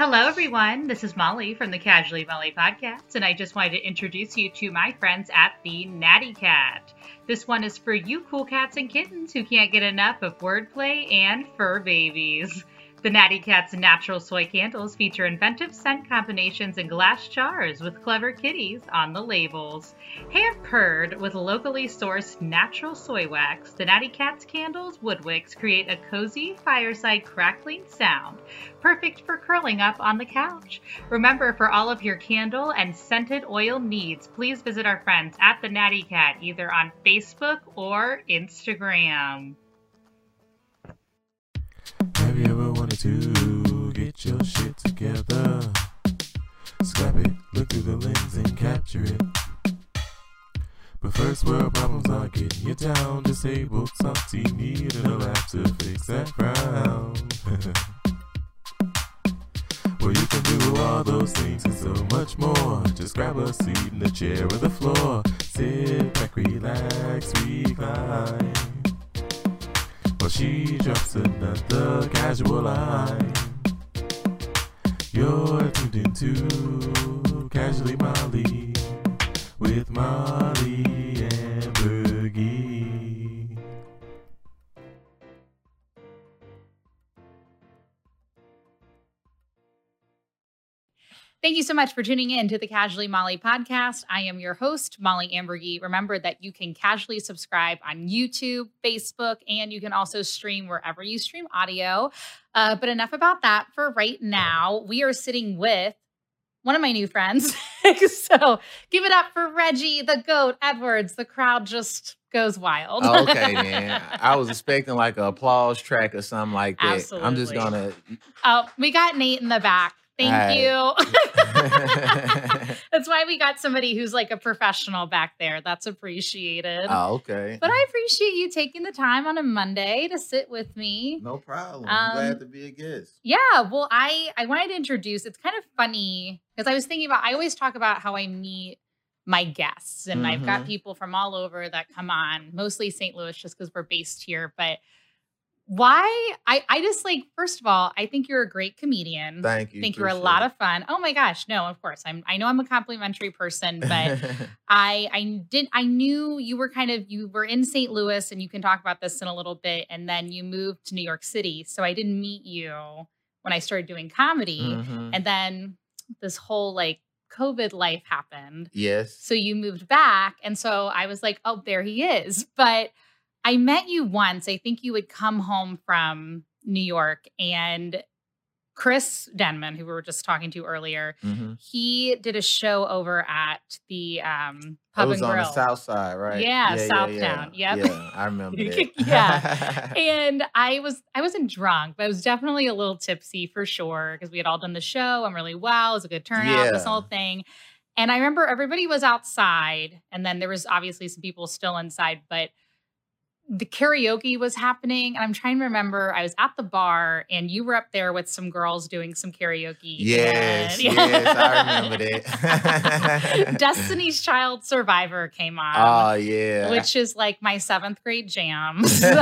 Hello, everyone. This is Molly from the Casually Molly Podcast, and I just wanted to introduce you to my friends at the Natty Cat. This one is for you cool cats and kittens who can't get enough of wordplay and fur babies. The Natty Cat's natural soy candles feature inventive scent combinations in glass jars with clever kitties on the labels. Hand-purred with locally sourced natural soy wax, the Natty Cat's candles wood wicks create a cozy fireside crackling sound, perfect for curling up on the couch. Remember, for all of your candle and scented oil needs, please visit our friends at the Natty Cat either on Facebook or Instagram. To get your shit together, slap it, look through the lens and capture it. But first world problems are getting you down. Disabled, salty, need a lap to fix that frown. Well, you can do all those things and so much more. Just grab a seat in the chair or the floor. Sit back, relax, recline. She drops another casual line. You're tuned into Casually Molly with Molly Ambergie. Thank you so much for tuning in to the Casually Molly Podcast. I am your host, Molly Ambergie. Remember that you can casually subscribe on YouTube, Facebook, and you can also stream wherever you stream audio. But enough about that for right now. We are sitting with one of my new friends. So give it up for Reggie the GOAT Edwards. The crowd just goes wild. Okay, man. I was expecting like an applause track or something like that. Absolutely. I'm just going to... Oh, we got Nate in the back. Thank you. That's why we got somebody who's like a professional back there. That's appreciated. Oh, okay. But I appreciate you taking the time on a Monday to sit with me. No problem. I'm glad to be a guest. Yeah. Well, I wanted to introduce, it's kind of funny because I was thinking about, I always talk about how I meet my guests and I've got people from all over that come on, mostly St. Louis just because we're based here. But why? I just like, first of all, I think you're a great comedian. Thank you. I think you're a lot of fun. Oh my gosh. No, of course. I know I'm a complimentary person, but I knew you were kind of, you were in St. Louis and you can talk about this in a little bit. And then you moved to New York City. So I didn't meet you when I started doing comedy. And then this whole like COVID life happened. Yes. So you moved back. And so I was like, oh, there he is. But I met you once. I think you would come home from New York and Chris Denman, who we were just talking to earlier, he did a show over at the Pub and Grill. It was on the South Side, right? Yeah, Southtown. Yeah. Yep. Yeah, I remember that. Yeah. And I wasn't drunk, but I was definitely a little tipsy for sure because we had all done the show and really well. It was a good turnout, this whole thing. And I remember everybody was outside and then there was obviously some people still inside, but the karaoke was happening. And I'm trying to remember, I was at the bar and you were up there with some girls doing some karaoke. Yes, and, yes, I remember that. Destiny's Child Survivor came on. Oh, yeah. Which is like my 7th grade jam. So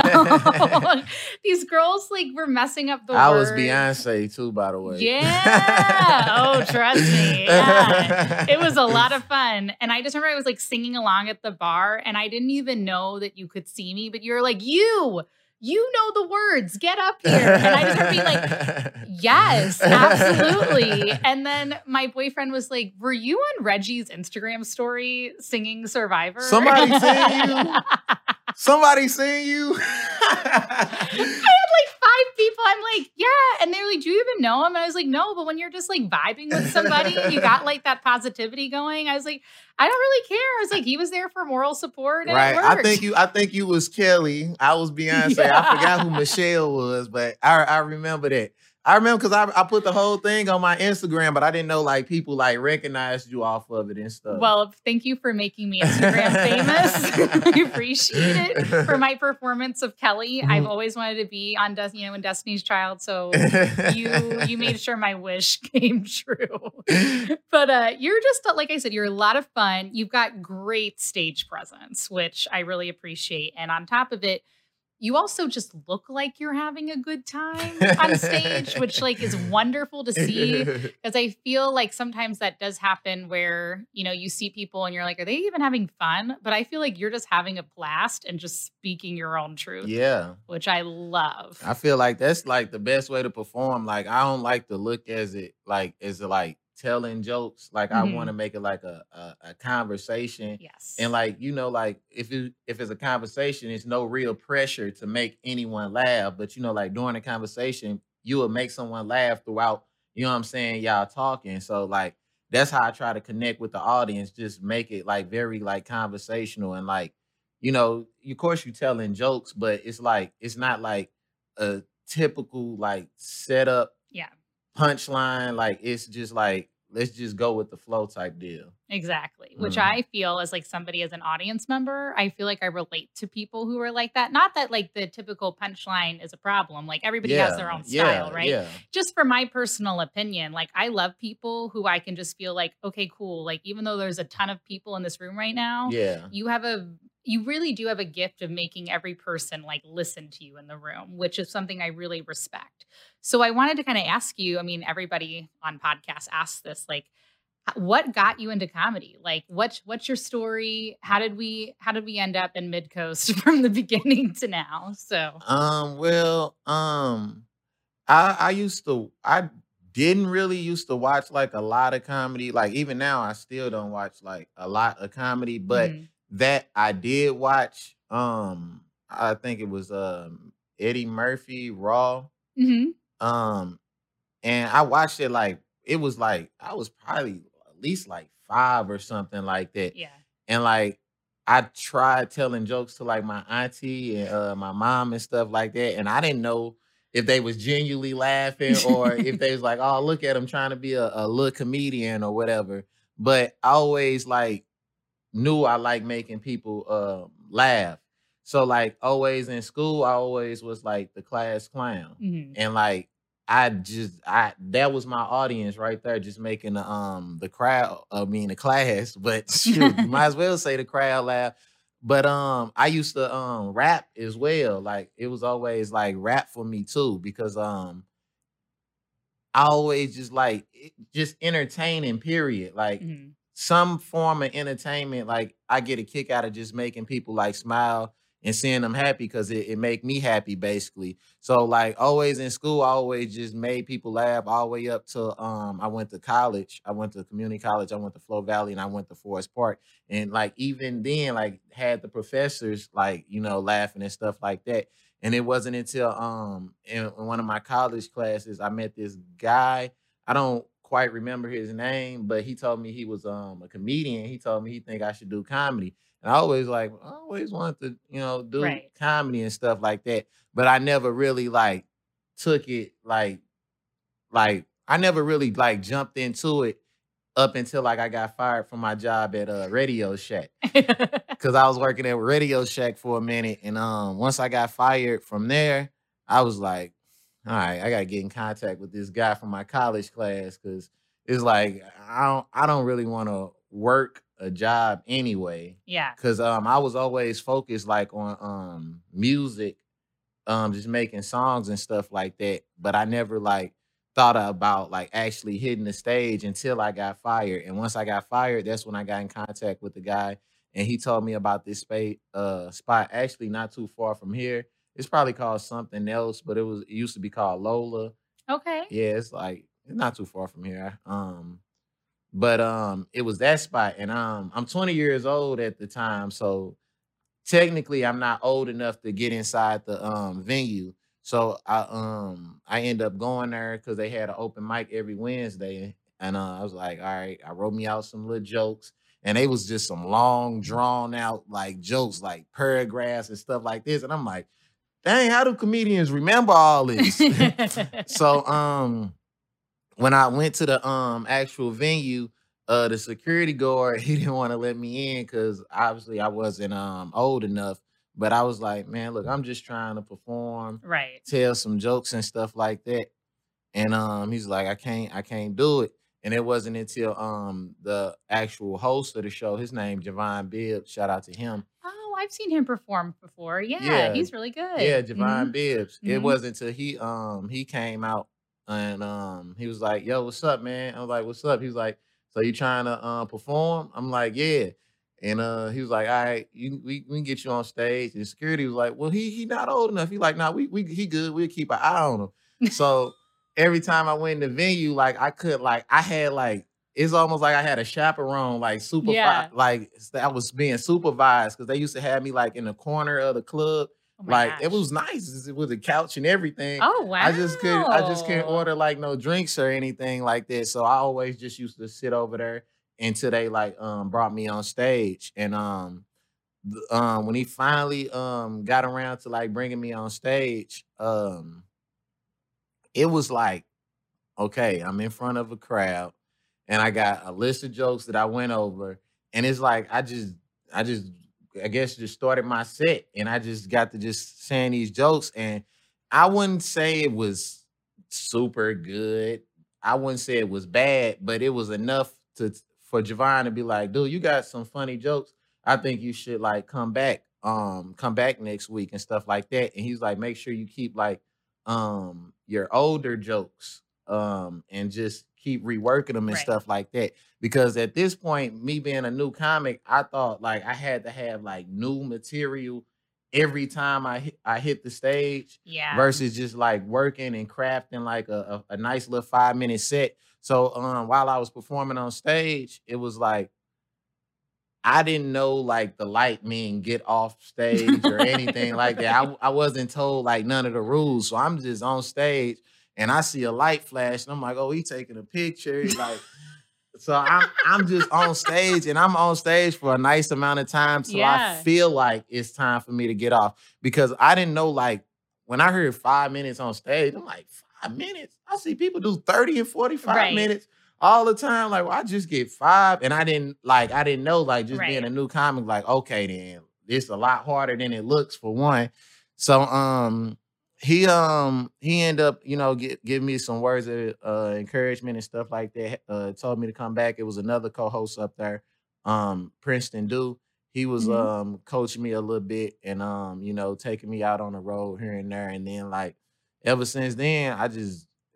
these girls like were messing up the words. I was Beyonce too, by the way. Yeah. Oh, trust me. Yeah. It was a lot of fun. And I just remember I was like singing along at the bar and I didn't even know that you could see me, but you're like, you know the words, get up here. And I just heard me like, yes, absolutely. And then my boyfriend was like, were you on Reggie's Instagram story singing Survivor? Somebody seen you? Somebody seen you? People, I'm like, yeah. And they're like, do you even know him? And I was like, no, but when you're just like vibing with somebody, you got like that positivity going. I was like, I don't really care. I was like, he was there for moral support. And right. It worked. I think you was Kelly. I was Beyonce. Yeah. I forgot who Michelle was, but I remember that. I remember because I put the whole thing on my Instagram, but I didn't know like people like recognized you off of it and stuff. Well, thank you for making me Instagram famous. I appreciate it for my performance of Kelly. I've always wanted to be on, in Destiny's Child. So you made sure my wish came true. But you're just, like I said, you're a lot of fun. You've got great stage presence, which I really appreciate. And on top of it, you also just look like you're having a good time on stage, which like is wonderful to see, because I feel like sometimes that does happen where, you know, you see people and you're like, are they even having fun? But I feel like you're just having a blast and just speaking your own truth. Yeah. Which I love. I feel like that's like the best way to perform. Like, I don't like to look as it like, is it like telling jokes. Like, I want to make it like a conversation. Yes. And like, you know, like if it's a conversation, it's no real pressure to make anyone laugh. But you know, like during a conversation, you will make someone laugh throughout, you know what I'm saying, y'all talking. So like, that's how I try to connect with the audience, just make it like very like conversational. And like, you know, of course you telling jokes, but it's like, it's not like a typical like setup. Yeah. Punchline, like it's just like, let's just go with the flow type deal. Exactly. Which I feel as like somebody as an audience member, I feel like I relate to people who are like that. Not that like the typical punchline is a problem. Like everybody has their own style, right? Yeah. Just for my personal opinion, like I love people who I can just feel like, okay, cool. Like even though there's a ton of people in this room right now, you really do have a gift of making every person like listen to you in the room, which is something I really respect. So I wanted to kind of ask you, I mean, everybody on podcasts asks this, like, what got you into comedy? Like, what's your story? How did we end up in Mid-Coast from the beginning to now? So, I didn't really used to watch like a lot of comedy. Like even now I still don't watch like a lot of comedy, but that I did watch, I think it was Eddie Murphy Raw. And I watched it like, it was like, I was probably at least like 5 or something like that. Yeah. And like, I tried telling jokes to like my auntie and my mom and stuff like that. And I didn't know if they was genuinely laughing or if they was like, oh, look at him trying to be a little comedian or whatever. But I always like, knew I like making people laugh. So like always in school, I always was like the class clown. And like, that was my audience right there, just making the crowd, the class, but shoot, might as well say the crowd laugh. But I used to rap as well. Like it was always like rap for me too, because I always just like, just entertaining period. Like, some form of entertainment, like I get a kick out of just making people like smile and seeing them happy, because it make me happy basically. So like always in school, I always just made people laugh all the way up to I went to college. I went to community college. I went to Flo Valley and I went to Forest Park. And like even then, like had the professors like, you know, laughing and stuff like that. And it wasn't until in one of my college classes, I met this guy. I don't quite remember his name, but he told me he was a comedian. He told me he think I should do comedy, and I always wanted to, you know, do comedy and stuff like that. But I never really like took it like I never really like jumped into it up until like I got fired from my job at Radio Shack, because I was working at Radio Shack for a minute, and once I got fired from there, I was like, all right, I gotta get in contact with this guy from my college class, because it's like I don't really want to work a job anyway. Yeah. Because I was always focused like on music, just making songs and stuff like that. But I never like thought about like actually hitting the stage until I got fired. And once I got fired, that's when I got in contact with the guy, and he told me about this spot actually not too far from here. It's probably called something else, but it used to be called Lola. Okay. Yeah, it's like, it's not too far from here. But it was that spot, and I'm 20 years old at the time, so technically I'm not old enough to get inside the venue. So I end up going there because they had an open mic every Wednesday, and I was like, all right, I wrote me out some little jokes. And they was just some long, drawn out like jokes, like paragraphs and stuff like this. And I'm like, dang, how do comedians remember all this? So when I went to the actual venue, the security guard, he didn't want to let me in because obviously I wasn't old enough. But I was like, man, look, I'm just trying to perform, tell some jokes and stuff like that. And he's like, I can't do it. And it wasn't until the actual host of the show, his name, Javon Bibbs, shout out to him. Oh, I've seen him perform before. Yeah. He's really good. Yeah, Javon Bibbs. It wasn't until he came out and he was like, yo, what's up, man? I was like, what's up? He was like, so you trying to perform? I'm like, yeah. And he was like, all right, we can get you on stage. And security was like, well, he not old enough. He like, nah, he good. We'll keep an eye on him. So every time I went in the venue, like it's almost like I had a chaperone, like I was being supervised because they used to have me like in the corner of the club. Oh like gosh. It was nice. It was a couch and everything. Oh wow! I just couldn't order like no drinks or anything like that. So I always just used to sit over there until they like brought me on stage. And when he finally got around to like bringing me on stage, it was like, okay, I'm in front of a crowd. And I got a list of jokes that I went over. And it's like, I guess just started my set. And I just got to just saying these jokes. And I wouldn't say it was super good. I wouldn't say it was bad, but it was enough for Javon to be like, dude, you got some funny jokes. I think you should like come back next week and stuff like that. And he's like, make sure you keep like your older jokes and just keep reworking them and stuff like that. Because at this point, me being a new comic, I thought like I had to have like new material every time I hit the stage versus just like working and crafting like a nice little 5-minute set. So while I was performing on stage, it was like, I didn't know like the light mean get off stage or anything like that. I wasn't told like none of the rules. So I'm just on stage and I see a light flash, and I'm like, "Oh, he taking a picture." He's like, so I'm just on stage, and I'm on stage for a nice amount of time, so I feel like it's time for me to get off because I didn't know. Like when I heard 5 minutes on stage, I'm like, 5 minutes? I see people do 30 and 45 minutes all the time. Like, well, I just get 5, and I didn't know. Like just being a new comic, like okay, then it's a lot harder than it looks for one. So He ended up, you know, give me some words of encouragement and stuff like that. Told me to come back. It was another co-host up there, Princeton Duke. He was coaching me a little bit and you know, taking me out on the road here and there. And then like ever since then,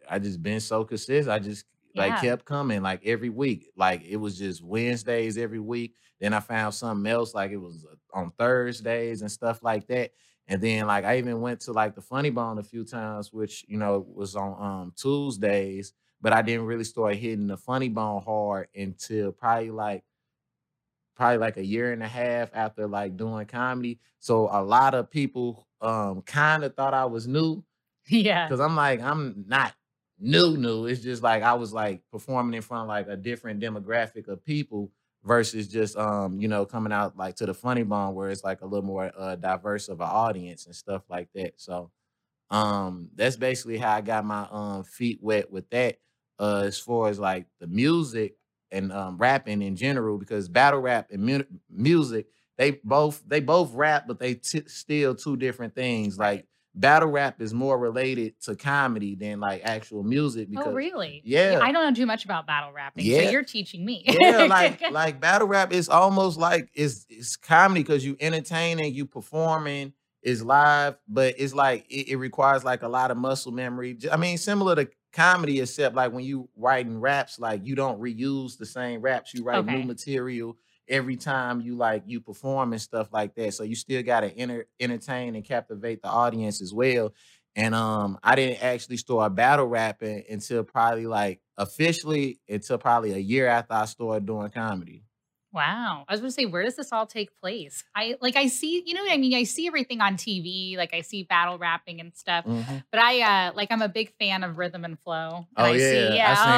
I just been so consistent. I just like kept coming like every week. Like it was just Wednesdays every week. Then I found something else, like it was on Thursdays and stuff like that. And then, like, I even went to, like, the Funny Bone a few times, which, you know, was on Tuesdays. But I didn't really start hitting the Funny Bone hard until probably like a year and a half after, like, doing comedy. So a lot of people kind of thought I was new. Yeah. Because I'm like, I'm not new. It's just, like, I was, like, performing in front of, like, a different demographic of people. Versus just, you know, coming out like to the Funny Bone where it's like a little more diverse of an audience and stuff like that. So that's basically how I got my feet wet with that as far as like the music and rapping in general, because battle rap and music, they both rap, but they still two different things. Like battle rap is more related to comedy than like actual music. Because, oh, really? Yeah. I don't know too much about battle rapping, so you're teaching me. Yeah, like battle rap is almost like it's comedy because you entertaining, you performing, it's live, but it's like it requires like a lot of muscle memory. I mean, similar to comedy, except like when you writing raps, like you don't reuse the same raps. You write new material every time you perform and stuff like that. So you still got to entertain and captivate the audience as well. And I didn't actually start battle rapping until probably like officially until probably a year after I started doing comedy. Wow. I was going to say, where does this all take place? I see, you know what I mean? I see everything on TV. Like I see battle rapping and stuff, but I'm a big fan of Rhythm and Flow. And I've seen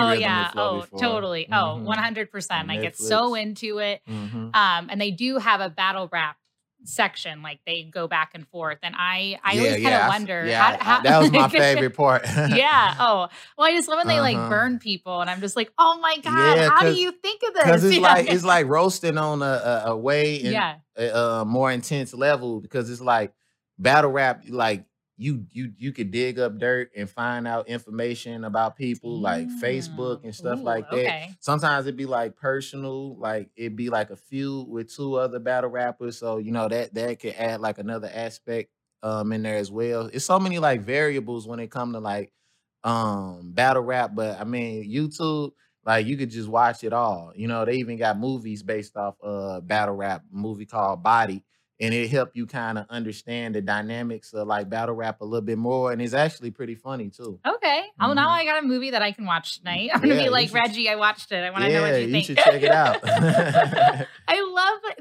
Rhythm and Flow before. Totally. Oh, 100%. I get so into it. And they do have a battle rap section, like they go back and forth, and I always kind of wonder. Yeah, how, that was my favorite part. Yeah. Oh, well, I just love when they like burn people, and I'm just like, oh my god, how do you think of this? Because it's like it's like roasting on a way more intense level. Because it's like battle rap, like you could dig up dirt and find out information about people like Facebook and stuff like that. Okay. Sometimes it'd be like personal, like it'd be like a feud with two other battle rappers. So, you know, that could add like another aspect in there as well. It's so many like variables when it comes to like battle rap, but I mean, YouTube, like you could just watch it all. You know, they even got movies based off battle rap, a movie called Body. And it helped you kind of understand the dynamics of like battle rap a little bit more. And it's actually pretty funny too. Okay. Well, now I got a movie that I can watch tonight. I'm going to be like, Reggie, I watched it. I want to know what you think. You should check it out.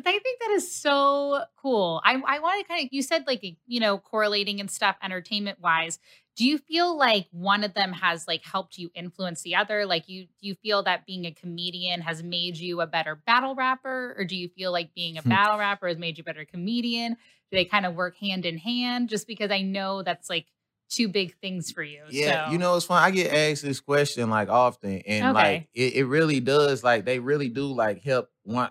I think that is so cool. I want to kind of, you said like, you know, correlating and stuff entertainment wise. Do you feel like one of them has like helped you influence the other? Like do you feel that being a comedian has made you a better battle rapper? Or do you feel like being a battle rapper has made you a better comedian? Do they kind of work hand in hand? Just because I know that's like two big things for you. Yeah, so. You know, it's funny. I get asked this question like often and like it really does. Like they really do like help one,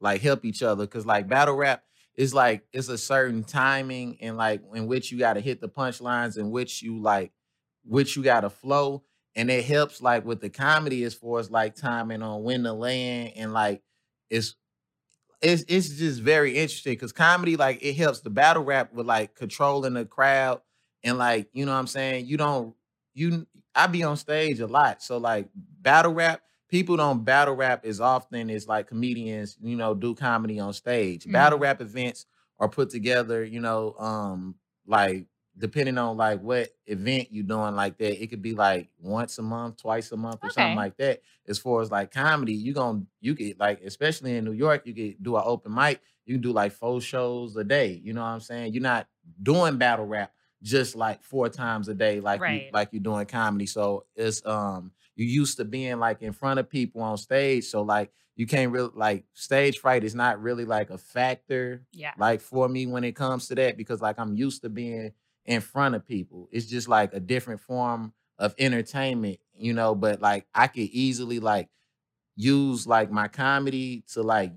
like help each other. Cause like battle rap, it's like, it's a certain timing and like in which you got to hit the punchlines and which you got to flow. And it helps like with the comedy as far as like timing on when to land. And like, it's just very interesting because comedy, like it helps the battle rap with like controlling the crowd. And like, you know what I'm saying? I be on stage a lot. So like battle rap, people don't battle rap as often as like comedians, you know, do comedy on stage. Battle rap events are put together, you know, like depending on like what event you're doing like that. It could be like once a month, twice a month or something like that. As far as like comedy, you could like, especially in New York, you could do an open mic. You can do like 4 shows a day. You know what I'm saying? You're not doing battle rap just like 4 times a day like, you're doing comedy. So it's... You used to being like in front of people on stage. So like you can't really like stage fright is not really like a factor like for me when it comes to that, because like I'm used to being in front of people. It's just like a different form of entertainment, you know, but like I could easily like use like my comedy to like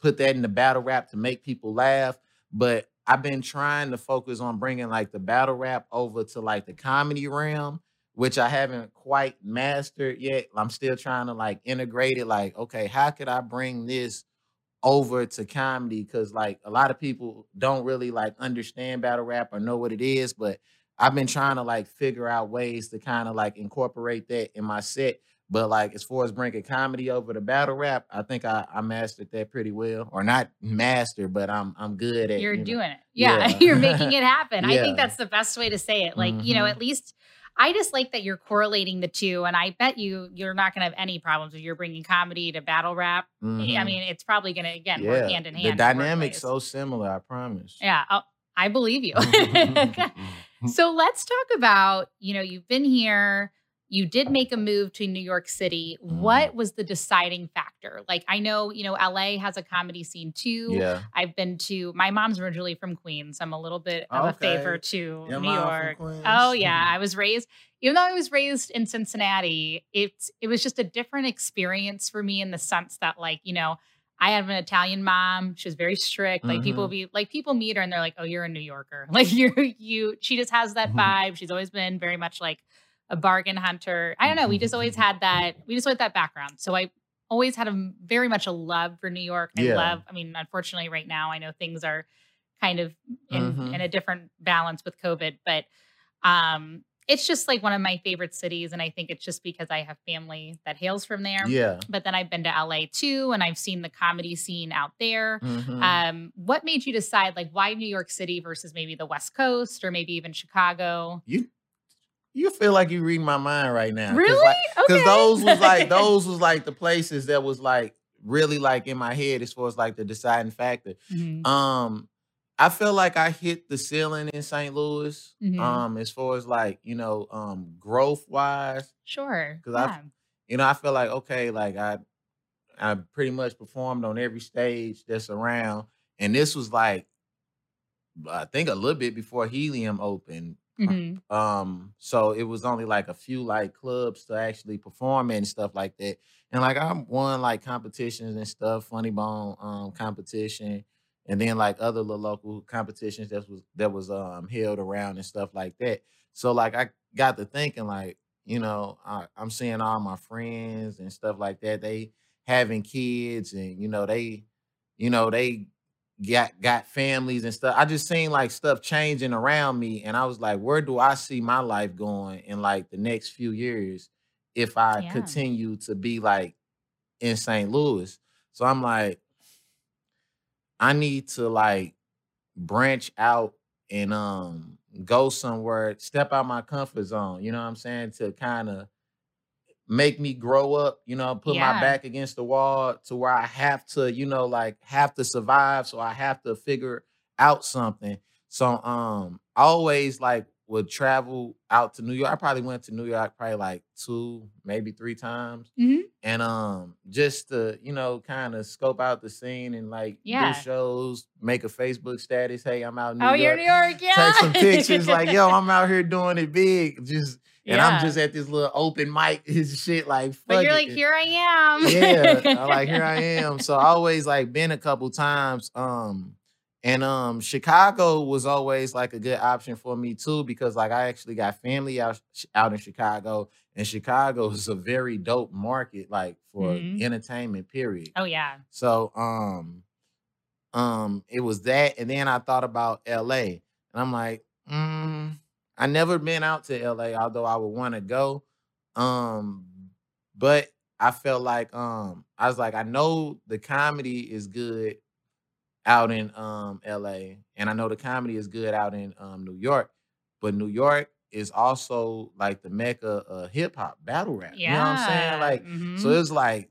put that in the battle rap to make people laugh. But I've been trying to focus on bringing like the battle rap over to like the comedy realm, which I haven't quite mastered yet. I'm still trying to like integrate it. Like, okay, how could I bring this over to comedy? Cause like a lot of people don't really like understand battle rap or know what it is, but I've been trying to like figure out ways to kind of like incorporate that in my set. But like, as far as bringing comedy over to battle rap, I think I mastered that pretty well, or not mastered, but I'm good at it. You're doing it. Yeah. You're making it happen. I think that's the best way to say it. Like, you know, at least I just like that you're correlating the two, and I bet you're not going to have any problems if you're bringing comedy to battle rap. I mean, it's probably going to, again, work hand in hand. The dynamic's so similar, I promise. Yeah, I believe you. So let's talk about, you know, you've been here, you did make a move to New York City. What was the deciding factor? Like, I know, you know, LA has a comedy scene too. Yeah. I've been to, my mom's originally from Queens. So I'm a little bit of a favor to New York. Oh yeah. I was raised, even though I was raised in Cincinnati, it was just a different experience for me in the sense that like, you know, I have an Italian mom. She was very strict. Like people meet her and they're like, oh, you're a New Yorker. Like she just has that vibe. She's always been very much like a bargain hunter. I don't know. We just always had that. We just had that background. So I always had very much a love for New York. I mean, unfortunately right now, I know things are kind of in a different balance with COVID, but it's just like one of my favorite cities. And I think it's just because I have family that hails from there. Yeah. But then I've been to LA too, and I've seen the comedy scene out there. What made you decide like why New York City versus maybe the West Coast or maybe even Chicago? You feel like you reading my mind right now. Really? Because those was like the places that was like really like in my head as far as like the deciding factor. I feel like I hit the ceiling in St. Louis as far as like, you know, growth wise. Sure. Because I, you know, I feel like, okay, like I pretty much performed on every stage that's around. And this was like, I think a little bit before Helium opened. So it was only like a few like clubs to actually perform in and stuff like that. And like I won like competitions and stuff, Funny Bone competition and then like other little local competitions that was held around and stuff like that. So like I got to thinking like, you know, I'm seeing all my friends and stuff like that. They having kids and, they got families and stuff. I just seen like stuff changing around me. And I was like, where do I see my life going in like the next few years if I continue to be like in St. Louis? So I'm like, I need to like branch out and go somewhere, step out my comfort zone, you know what I'm saying, to kind of make me grow up, you know, put my back against the wall to where I have to, you know, like have to survive. So I have to figure out something. So I always like would travel out to New York. I probably went to New York probably like 2, maybe 3 times. Mm-hmm. And just to, you know, kind of scope out the scene and like do shows, make a Facebook status. Hey, I'm out in New York. Oh, you're in New York, Take some pictures like, yo, I'm out here doing it big. Just and I'm just at this little open mic and shit like fuck But you're like, here I am. Yeah, I'm like, here I am. So I always like been a couple times. And Chicago was always like a good option for me too, because like I actually got family out in Chicago, and Chicago is a very dope market like for entertainment period. Oh yeah. So it was that, and then I thought about LA, and I'm like, I never been out to LA, although I would want to go, but I felt like I was like, I know the comedy is good out in LA, and I know the comedy is good out in New York, but New York is also like the mecca of hip hop, battle rap. Yeah. You know what I'm saying? Like, so it's like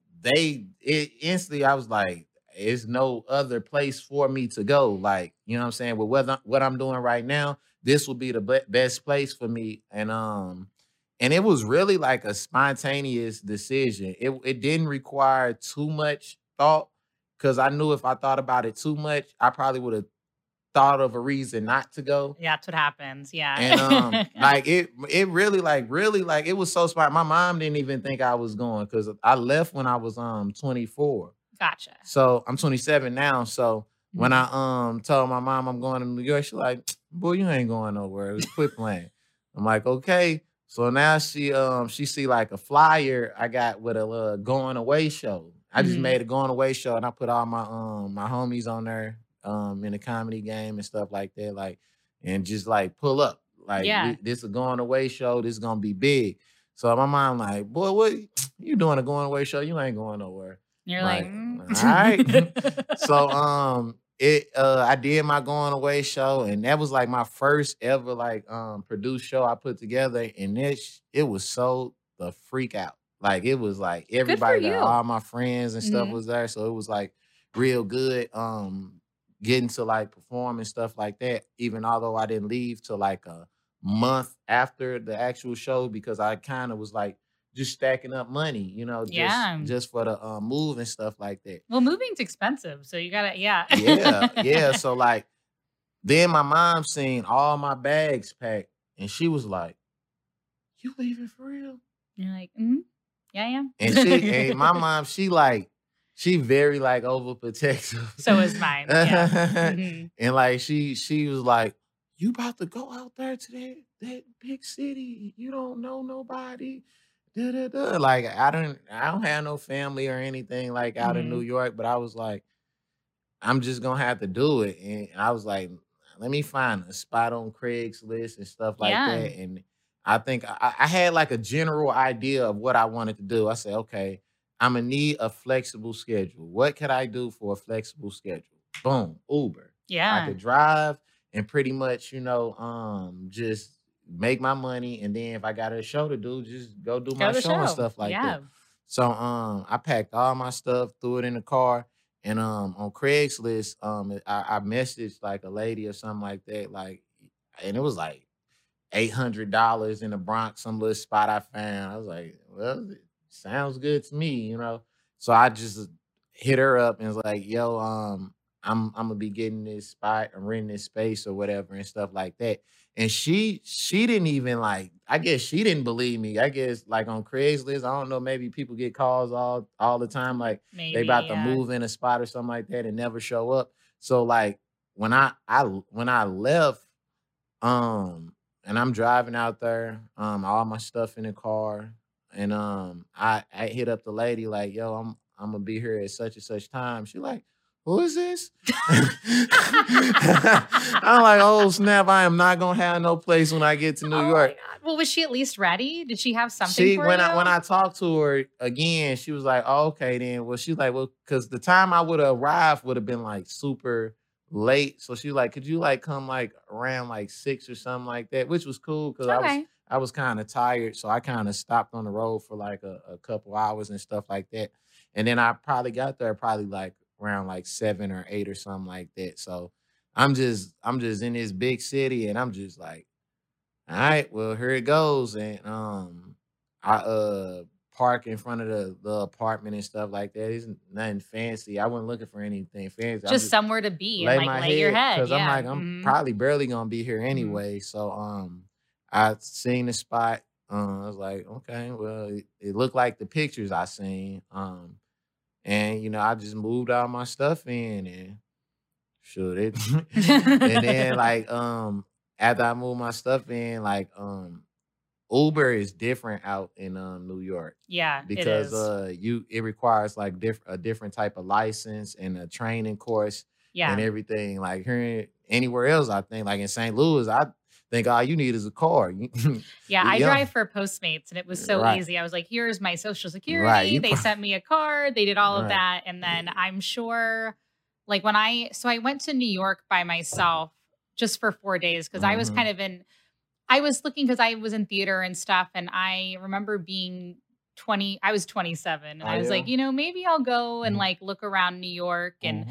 instantly I was like, there's no other place for me to go. Like, you know what I'm saying? With what I'm doing right now, this will be the best place for me. And it was really like a spontaneous decision. It didn't require too much thought, because I knew if I thought about it too much, I probably would have thought of a reason not to go. Yeah, that's what happens. Yeah. And like it really like it was so smart. My mom didn't even think I was going, because I left when I was 24. Gotcha. So I'm 27 now. So when I told my mom I'm going to New York, she's like, boy, you ain't going nowhere. It was quit playing. I'm like, okay. So now she see like a flyer I got with a going away show. I just made a going away show, and I put all my my homies on there in the comedy game and stuff like that, like, and just like pull up, like this is a going away show, this is gonna be big. So my mom like, boy, what you doing a going away show? You ain't going nowhere. You're like all right. So I did my going away show, and that was like my first ever like produced show I put together, and it was so the freak out. Like, it was like everybody, all my friends and stuff was there. So it was like real good getting to like perform and stuff like that, even although I didn't leave till like a month after the actual show, because I kind of was like just stacking up money, you know, just for the move and stuff like that. Well, moving's expensive. So you got to, yeah. So like, then my mom seen all my bags packed, and she was like, you leaving for real? You're like, yeah, I am. And my mom, she very like overprotective. So is mine. Yeah. And like she was like, you about to go out there to that big city. You don't know nobody. Da, da, da. Like I don't have no family or anything like out in New York, but I was like, I'm just gonna have to do it. And I was like, let me find a spot on Craigslist and stuff like that. And I think I had like a general idea of what I wanted to do. I said, okay, I'm going to need a flexible schedule. What could I do for a flexible schedule? Boom, Uber. Yeah. I could drive and pretty much, you know, just make my money. And then if I got a show to do, just go do my show and stuff like that. So I packed all my stuff, threw it in the car. And on Craigslist, I messaged like a lady or something like that. Like, and it was like, $800 in the Bronx, some little spot I found. I was like, well, it sounds good to me, you know? So I just hit her up and was like, yo, I'm gonna be getting this spot and renting this space or whatever and stuff like that. And she didn't even like, I guess she didn't believe me. I guess like on Craigslist, I don't know, maybe people get calls all the time, like maybe, they about to move in a spot or something like that and never show up. So like when I left, and I'm driving out there, all my stuff in the car, and I hit up the lady like, yo, I'm gonna be here at such and such time. She like, who is this? I'm like, oh snap, I am not gonna have no place when I get to New York. Well, was she at least ready? Did she have something when I talked to her again, she was like, oh, okay then. Well, she's like, well, because the time I would have arrived would have been like super late. So she like, could you like come like around like 6 or something like that? Which was cool because I was kind of tired. So I kind of stopped on the road for like a couple hours and stuff like that. And then I probably got there probably like around like 7 or 8 or something like that. So I'm just in this big city and I'm just like, all right, well, here it goes. And I park in front of the apartment and stuff like that. It's nothing fancy. I wasn't looking for anything fancy. Just somewhere to be and like lay your head. Because I'm like, I'm probably barely gonna be here anyway. So I seen the spot. I was like, okay, well, it looked like the pictures I seen. And, you know, I just moved all my stuff in and shoot it. And then, like, after I moved my stuff in, like, Uber is different out in New York. Yeah, because it is. It requires, like, a different type of license and a training course and everything. Like, here, anywhere else, I think, like in St. Louis, I think all you need is a car. Yeah, I drive for Postmates, and it was so easy. I was like, here's my social security. They sent me a card. They did all of that. And then I'm sure, like when I went to New York by myself just for 4 days because I was kind of I was looking because I was in theater and stuff. And I remember being 20, I was 27. And I was like, you know, maybe I'll go and like look around New York and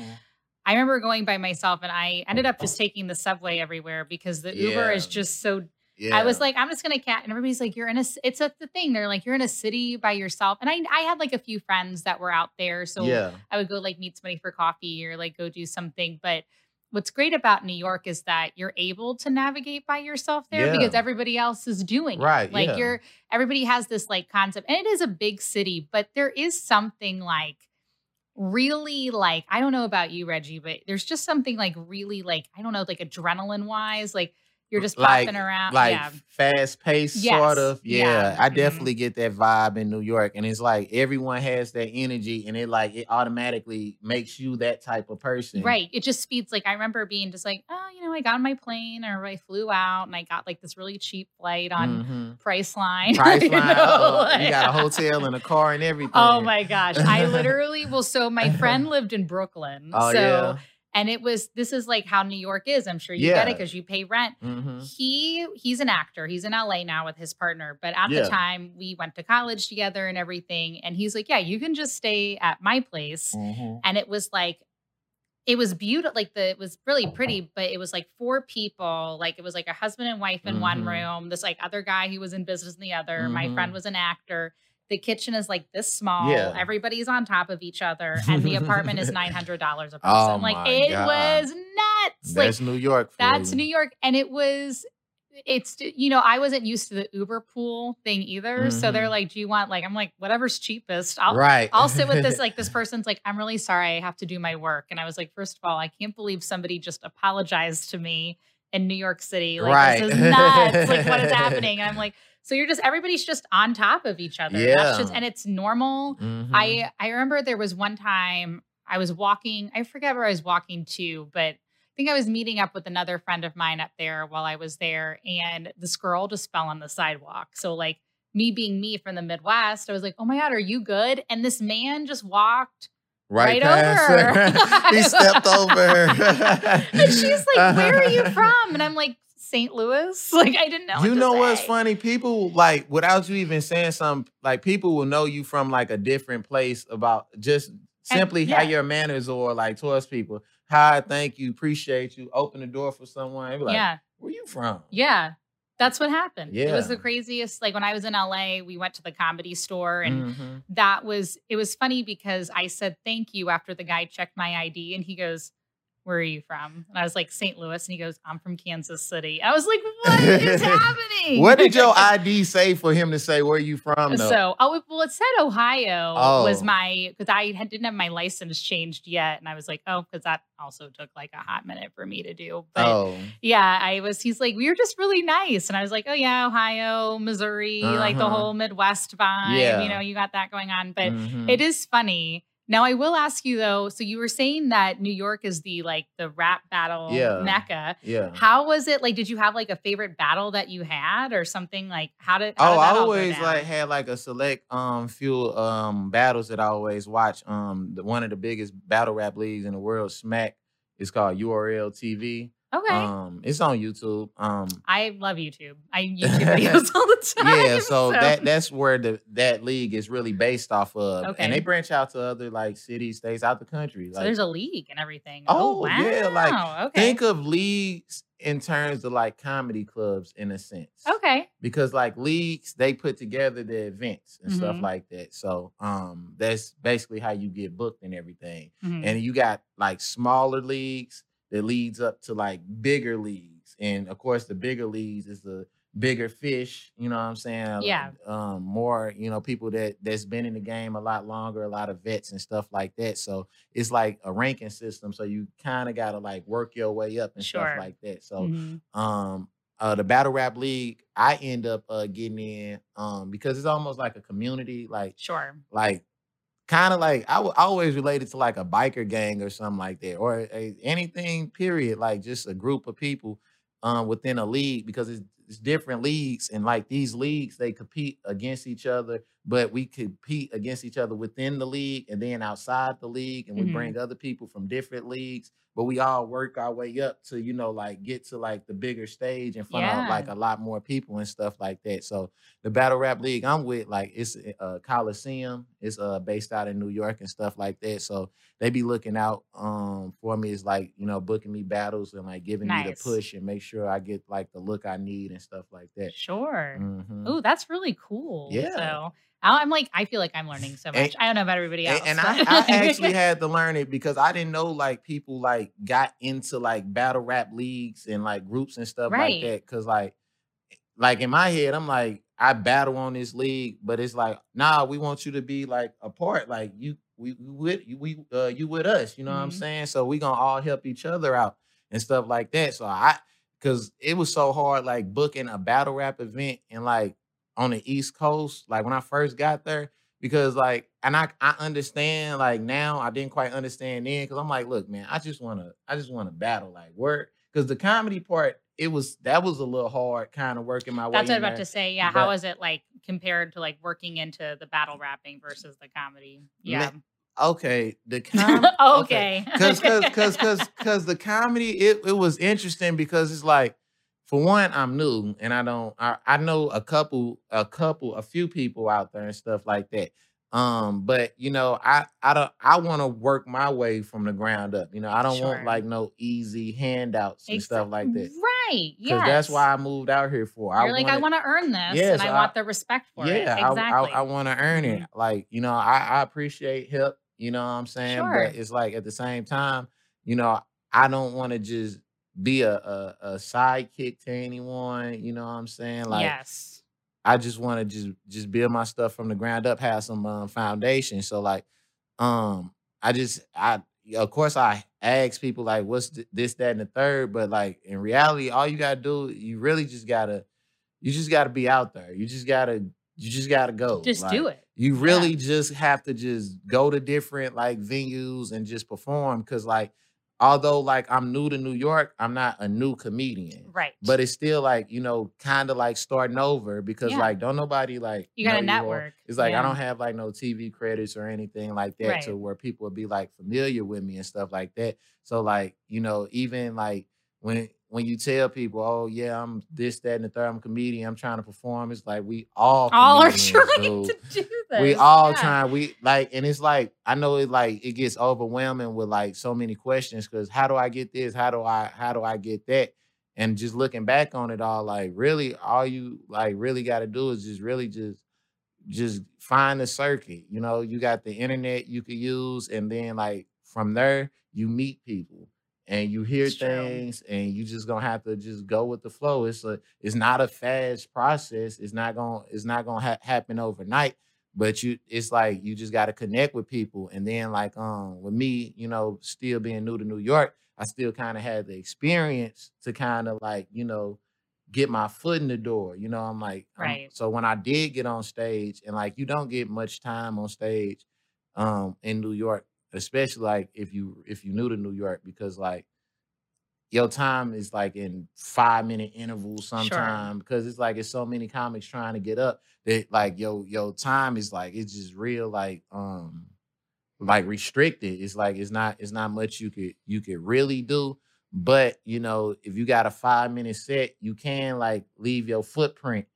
I remember going by myself and I ended up just taking the subway everywhere because the Uber is just so, I was like, I'm just going to and everybody's like, you're in a, it's a thing. They're like, you're in a city by yourself. And I had like a few friends that were out there. So I would go like meet somebody for coffee or like go do something. But what's great about New York is that you're able to navigate by yourself there because everybody else is doing it. Like everybody has this like concept and it is a big city, but there is something like, really like, I don't know about you, Reggie, but there's just something like really like, I don't know, like adrenaline wise, like you're just popping around. Like fast paced sort of. Yeah. I definitely get that vibe in New York. And it's like, everyone has that energy and it like, it automatically makes you that type of person. Right. It just feeds like, I remember being just like, oh, you know, I got on my plane or I flew out and I got like this really cheap flight on Priceline. Priceline. You know? You got a hotel and a car and everything. Oh my gosh. I literally, well, so my friend lived in Brooklyn. Oh, so yeah. And it was, this is like how New York is. I'm sure you get it because you pay rent. He's an actor. He's in LA now with his partner. But at the time, we went to college together and everything. And he's like, yeah, you can just stay at my place. And it was like, it was beautiful. Like it was really pretty, but it was like 4 people. Like it was like a husband and wife in one room. This like other guy who was in business in the other. My friend was an actor. The kitchen is like this small. Everybody's on top of each other. And the apartment is $900 a person. Oh like it God. Was nuts. That's like, New York. For that's you. New York. And it was, it's, you know, I wasn't used to the Uber pool thing either. So they're like, do you want like, I'm like, whatever's cheapest. I'll sit with this. Like this person's like, I'm really sorry. I have to do my work. And I was like, first of all, I can't believe somebody just apologized to me in New York City. Like this is nuts. Like what is happening? And I'm like, so you're just, everybody's just on top of each other. That's just, and it's normal. I remember there was one time I was walking, I forget where I was walking to, but I think I was meeting up with another friend of mine up there while I was there. And this girl just fell on the sidewalk. So like me being me from the Midwest, I was like, oh my God, are you good? And this man just walked right over her. He stepped over her. And she's like, where are you from? And I'm like, St. Louis. Like, I didn't know. You know what's funny? People, like, without you even saying something, like, people will know you from, like, a different place about just simply how your manners are, like, towards people. Hi, thank you, appreciate you, open the door for someone. And be like, where you from? Yeah. That's what happened. Yeah. It was the craziest. Like, when I was in LA, we went to the Comedy Store, and that was, it was funny because I said thank you after the guy checked my ID, and he goes, where are you from? And I was like, St. Louis. And he goes, I'm from Kansas City. I was like, what is happening? What did your ID say for him to say, where are you from, though? So, oh, well, it said Ohio was my, because I didn't have my license changed yet. And I was like, oh, because that also took like a hot minute for me to do. But yeah, I was, he's like, we were just really nice. And I was like, oh yeah, Ohio, Missouri, like the whole Midwest vibe, you know, you got that going on. But it is funny. Now, I will ask you, though, so you were saying that New York is the, like, the rap battle mecca. Yeah. How was it? Like, did you have, like, a favorite battle that you had or something? Like, how did that I always, like, had, like, a select few battles that I always watch. One of the biggest battle rap leagues in the world, Smack, is called URL TV. Okay. It's on YouTube. I love YouTube. I YouTube videos all the time. Yeah, so that's where that league is really based off of. Okay. And they branch out to other like cities, states, out the country. Like, so there's a league and everything. Oh, wow. Yeah, like think of leagues in terms of like comedy clubs in a sense. Okay. Because like leagues, they put together the events and stuff like that. So that's basically how you get booked and everything. And you got like smaller leagues that leads up to like bigger leagues. And of course the bigger leagues is the bigger fish, you know what I'm saying? Yeah. More, you know, people that's been in the game a lot longer, a lot of vets and stuff like that. So it's like a ranking system. So you kind of got to like work your way up and stuff like that. So the Battle Rap League, I end up getting in because it's almost like a community, like, like, kind of like, I always related to like a biker gang or something like that, or anything, period. Like just a group of people within a league, because it's different leagues. And like these leagues, they compete against each other, but we compete against each other within the league and then outside the league. And we bring other people from different leagues, but we all work our way up to, you know, like get to like the bigger stage in front of like a lot more people and stuff like that. So the Battle Rap League I'm with, like it's Coliseum. It's based out in New York and stuff like that. So they be looking out for me. It's like, you know, booking me battles and like giving me the push and make sure I get like the look I need and stuff like that. Sure. Oh, that's really cool. Yeah. So I'm like, I feel like I'm learning so much. And I don't know about everybody else. And I actually had to learn it because I didn't know like people like got into like battle rap leagues and like groups and stuff like that. Cause like in my head, I'm like, I battle on this league, but it's like, nah, we want you to be like a part. Like you with us, you know what I'm saying? So we gonna all help each other out and stuff like that. So cause it was so hard like booking a battle rap event and like, on the East Coast, like when I first got there, because like, and I understand like now, I didn't quite understand then, because I'm like, look, man, I just wanna battle, like work, because the comedy part, that was a little hard, kind of working my way. That's what I was about to say. Yeah, but how is it like compared to like working into the battle rapping versus the comedy? Yeah. Okay, the comedy. Okay. Because the comedy, it was interesting because it's like, for one, I'm new and I know a few people out there and stuff like that. But you know, I want to work my way from the ground up. You know, I don't want like no easy handouts and stuff like that. Right. Yeah. Because that's why I moved out here for. I want to earn this and I want the respect for it. Yeah, exactly. I want to earn it. Like, you know, I appreciate help, you know what I'm saying? But it's like at the same time, you know, I don't want to just be a sidekick to anyone, you know what I'm saying? Like, I just want to just build my stuff from the ground up, have some foundation. So like, I of course I ask people like, what's this, that, and the third, but like in reality, all you gotta do, you just gotta be out there. You just gotta go. Just like, do it. You really just have to just go to different like venues and just perform, because like, although, like, I'm new to New York, I'm not a new comedian. Right. But it's still, like, you know, kind of, like, starting over because, like, don't nobody, like... You got to network. It's like, I don't have, like, no TV credits or anything like that to where people would be, like, familiar with me and stuff like that. So, like, you know, even, like, when you tell people, oh, yeah, I'm this, that, and the third, I'm a comedian, I'm trying to perform, it's like, we all are trying to do this. We all trying. We like, and it's like, I know it like, it gets overwhelming with like so many questions. Cause how do I get this? How do I get that? And just looking back on it all, like really, all you like really got to do is just really just find the circuit. You know, you got the internet you could use. And then like from there you meet people. and you hear things and you just gonna have to just go with the flow. It's not a fast process. It's not gonna happen overnight, but it's like you just gotta connect with people. And then like with me, you know, still being new to New York, I still kind of had the experience to kind of like, you know, get my foot in the door. You know, I'm like, right. So when I did get on stage, and like, you don't get much time on stage in New York, especially like if you new to New York, because like your time is like in 5-minute intervals sometime, sure. Because it's like, it's so many comics trying to get up that like your time is like, it's just real like restricted. It's like, it's not much you could really do. But, you know, if you got a 5-minute set, you can, like, leave your footprint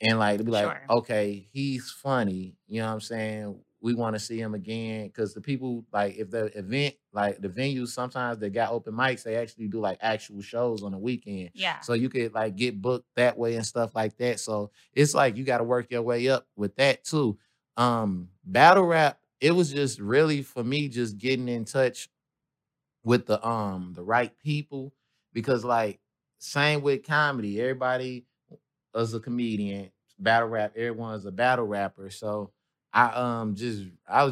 and, like, be like, sure. Okay, he's funny. You know what I'm saying? We want to see him again. Because the people, like, if the event, like, the venues, sometimes they got open mics. They actually do, like, actual shows on the weekend. Yeah. So you could, like, get booked that way and stuff like that. So it's like you got to work your way up with that, too. Battle rap, it was just really, for me, just getting in touch with the right people, because like same with comedy, everybody is a comedian. Battle rap, everyone's a battle rapper. So I was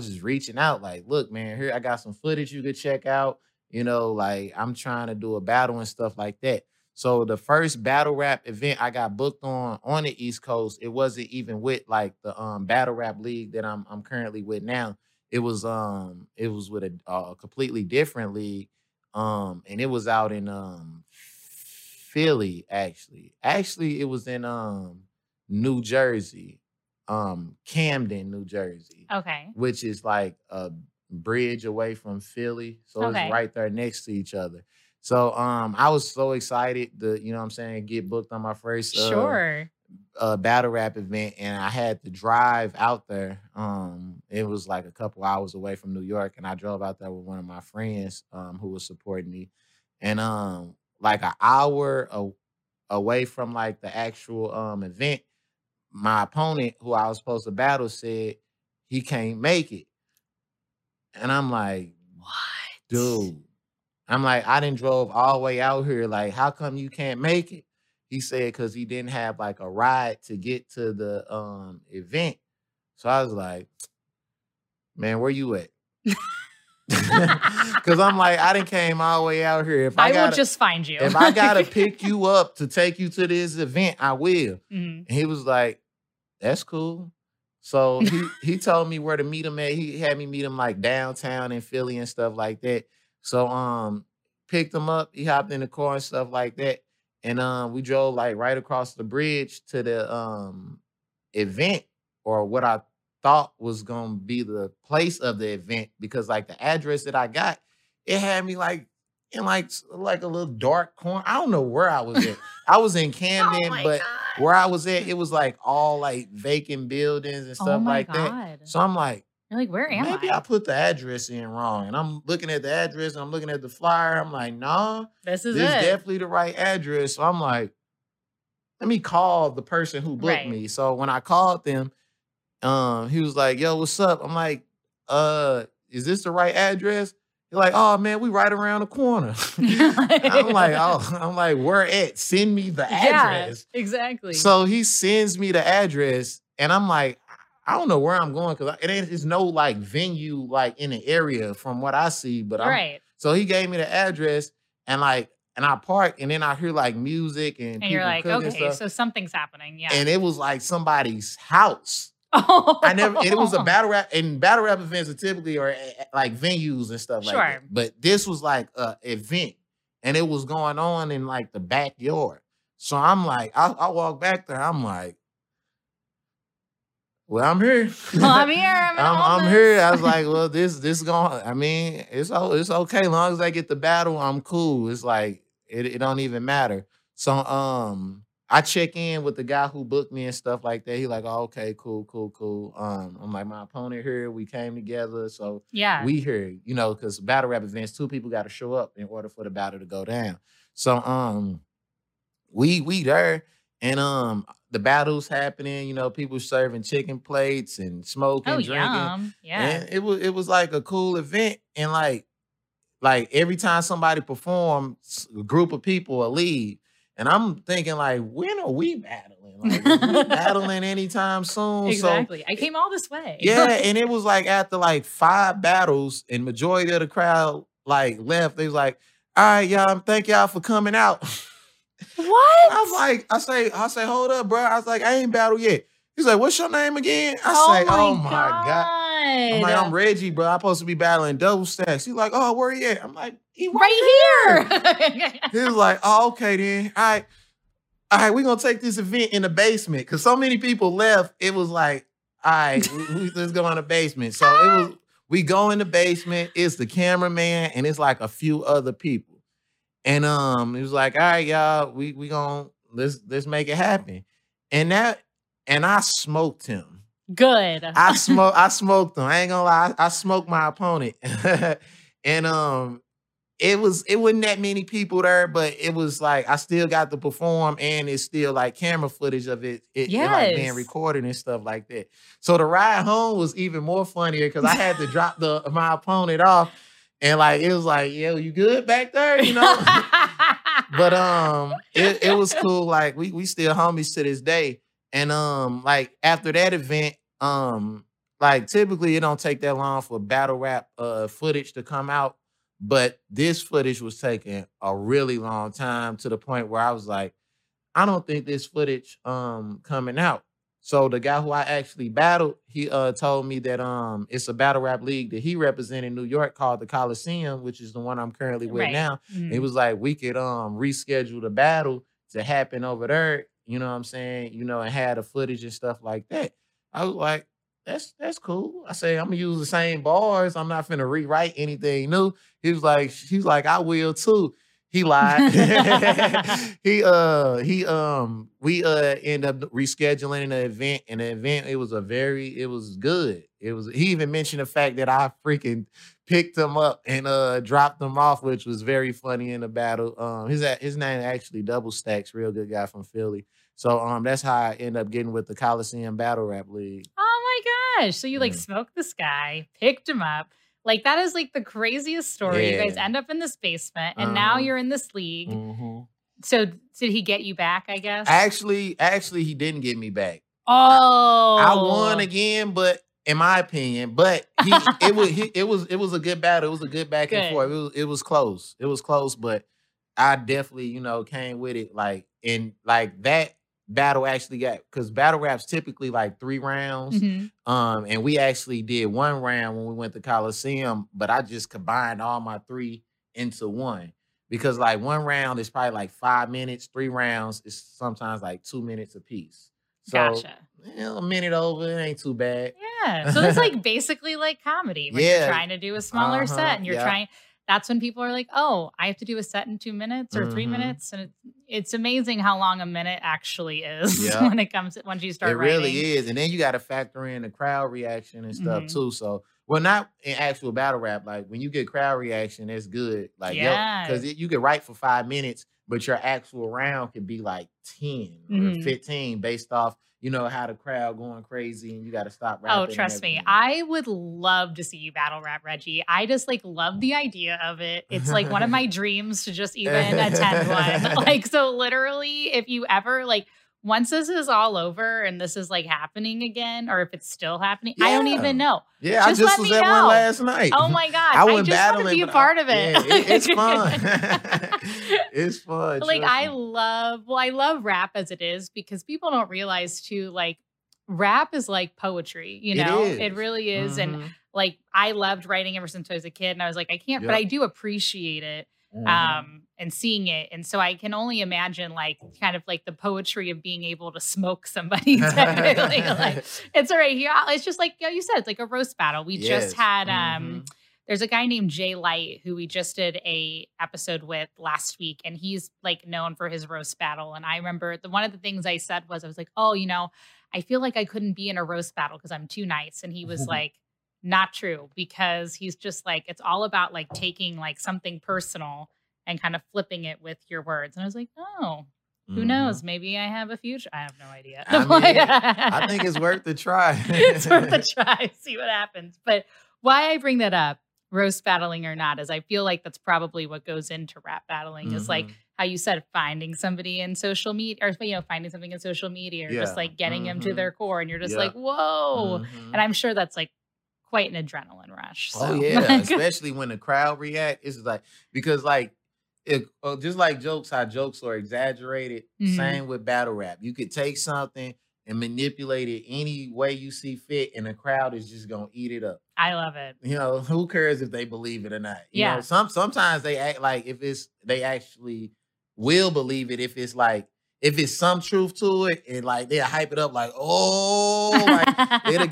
just reaching out like, look, man, here I got some footage you could check out. You know, like I'm trying to do a battle and stuff like that. So the first battle rap event I got booked on the East Coast, it wasn't even with like the battle rap league that I'm currently with now. It was with a completely different league, and it was out in Philly actually. Actually, it was in New Jersey, Camden, New Jersey. Okay, which is like a bridge away from Philly, so okay. It's right there next to each other. So I was so excited to, you know what I'm saying, get booked on my first sure. A battle rap event, and I had to drive out there. It was like a couple hours away from New York, and I drove out there with one of my friends who was supporting me. And like an hour away from like the actual event, my opponent who I was supposed to battle said he can't make it. And I'm like, what? Dude. I'm like, I done drove all the way out here. Like, how come you can't make it? He said because he didn't have like a ride to get to the event. So I was like, man, where you at? Because I'm like, I done came all the way out here. If I will just find you. If I got to pick you up to take you to this event, I will. Mm-hmm. And he was like, that's cool. So he told me where to meet him at. He had me meet him like downtown in Philly and stuff like that. So picked him up. He hopped in the car and stuff like that. And we drove like right across the bridge to the event, or what I thought was gonna be the place of the event, because like the address that I got, it had me like in like a little dark corner. I don't know where I was at. I was in Camden, oh but God. Where I was at, it was like all like vacant buildings and stuff like God. That. So I'm like, you're like, where am I? Maybe I put the address in wrong. And I'm looking at the address and I'm looking at the flyer. I'm like, nah, this is definitely the right address. So I'm like, let me call the person who booked right. me. So when I called them, he was like, yo, what's up? I'm like, is this the right address? He's like, oh man, we right around the corner. I'm like, where at? Send me the address. Yeah, exactly. So he sends me the address and I'm like, I don't know where I'm going, because it's no like venue like in the area from what I see. But right. So he gave me the address and like, and I parked, and then I hear like music and people, you're like, okay, stuff. So something's happening. Yeah. And it was like somebody's house. Oh. It was a battle rap, and battle rap events are typically or like venues and stuff sure. like that. But this was like an event, and it was going on in like the backyard. So I'm like, I walk back there. I'm like, well, I'm here. Well, I'm here. I'm here. I was like, well, this is going. I mean, it's okay. As long as I get the battle, I'm cool. It's like it don't even matter. So I check in with the guy who booked me and stuff like that. He like, oh, okay, cool. I'm like, my opponent here. We came together, so yeah, we here. You know, because battle rap events, two people got to show up in order for the battle to go down. So we there. And the battle's happening, you know, people serving chicken plates and smoking, drinking. Yum. Yeah. And it was like a cool event. And like Like every time somebody performs, a group of people will leave. And I'm thinking, like, when are we battling? Like, are we battling anytime soon? Exactly. So, I came all this way. Yeah, and it was like after like 5 battles, and majority of the crowd like left. They was like, all right, y'all, thank y'all for coming out. What? I was like, I say, hold up, bro. I was like, I ain't battled yet. He's like, what's your name again? I say, oh my God. I'm like, I'm Reggie, bro. I'm supposed to be battling Double Stacks. He's like, oh, where he at? I'm like, he right here. He was like, oh, okay then. All right, we're gonna take this event in the basement. Cause so many people left, it was like, all right, let's go in the basement. So it was, we go in the basement, it's the cameraman, and it's like a few other people. And it was like, all right, y'all, we gonna let's make it happen. And I smoked him. Good. I smoked them. I ain't gonna lie. I smoked my opponent. And it wasn't that many people there, but it was like I still got to perform, and it's still like camera footage of it like being recorded and stuff like that. So the ride home was even more funnier because I had to drop my opponent off, and like it was like, yo, you good back there, you know? But it was cool. Like we still homies to this day. And like after that event, like typically it don't take that long for battle rap footage to come out, but this footage was taking a really long time to the point where I was like, I don't think this footage coming out. So the guy who I actually battled, he told me that it's a battle rap league that he represented in New York called the Coliseum, which is the one I'm currently with now. Mm-hmm. It was like we could reschedule the battle to happen over there. You know what I'm saying? You know, and had the footage and stuff like that. I was like, that's cool. I say, I'm gonna use the same bars. I'm not finna rewrite anything new. He was like, she's like, I will too. He lied. We end up rescheduling the event, and the event, it was good. It was, he even mentioned the fact that I freaking picked him up and dropped him off, which was very funny in the battle. His name actually Double Stacks, real good guy from Philly. So that's how I end up getting with the Coliseum Battle Rap League. Oh my gosh. So you like smoked this guy, picked him up. Like, that is like the craziest story. Yeah. You guys end up in this basement, and now you're in this league. Mm-hmm. So did he get you back, I guess? Actually, he didn't get me back. Oh. I won again, but in my opinion, but he, it was a good battle. It was a good back and forth. It was close. It was close, but I definitely, you know, came with it. Like, and like that battle actually got, because battle rap's typically like 3 rounds. Mm-hmm. And we actually did 1 round when we went to Coliseum, but I just combined all my 3 into 1, because like 1 round is probably like 5 minutes, 3 rounds is sometimes like 2 minutes a piece. So, gotcha. You know, a minute over, it ain't too bad. Yeah. So it's like basically like comedy when you're trying to do a smaller set, and you're trying. That's when people are like, oh, I have to do a set in 2 minutes or 3 minutes. And it's amazing how long a minute actually is when it comes to, once you start writing. It really is. And then you got to factor in the crowd reaction and stuff too. So, well, not in actual battle rap. Like when you get crowd reaction, that's good. Like, because you can write for 5 minutes, but your actual round could be like 10 or 15 based off, you know, how the crowd going crazy, and you got to stop rapping. Oh, trust me. I would love to see you battle rap, Reggie. I just like love the idea of it. It's like one of my dreams to just even attend one. Like, so literally, if you ever like, once this is all over and this is like happening again, or if it's still happening, I don't even know. Yeah, just I just was at one last night. Oh my God. I just want to be a part of it. Yeah, it's fun. It's fun. Like, I love rap as it is, because people don't realize too, like, rap is like poetry, you know? It really is. And like, I loved writing ever since I was a kid, and I was like, I can't, but I do appreciate it. And seeing it. And so I can only imagine like kind of like the poetry of being able to smoke somebody. Definitely. Like, it's all right here. It's just like, you know, you said, it's like a roast battle. We just had, there's a guy named Jay Light who we just did a episode with last week, and he's like known for his roast battle. And I remember one of the things I said was, I was like, oh, you know, I feel like I couldn't be in a roast battle because I'm too nice. And he was like, not true, because he's just like, it's all about like taking like something personal and kind of flipping it with your words. And I was like, oh, who knows? Maybe I have a future. I have no idea. I mean, I think it's worth a try. It's worth a try. See what happens. But why I bring that up roast battling or not, is I feel like that's probably what goes into rap battling, is like how you said, finding somebody in social media, or, you know, finding something in social media, or just like getting them to their core, and you're just like, whoa. And I'm sure that's like quite an adrenaline rush. So. Oh yeah. Especially when the crowd react. It's like, because like, it, just like jokes, how jokes are exaggerated, same with battle rap. You could take something and manipulate it any way you see fit, and the crowd is just gonna eat it up. I love it. You know, who cares if they believe it or not? You know, sometimes they act like if it's, they actually will believe it if it's like, if it's some truth to it, and like they'll hype it up like, oh, like it'll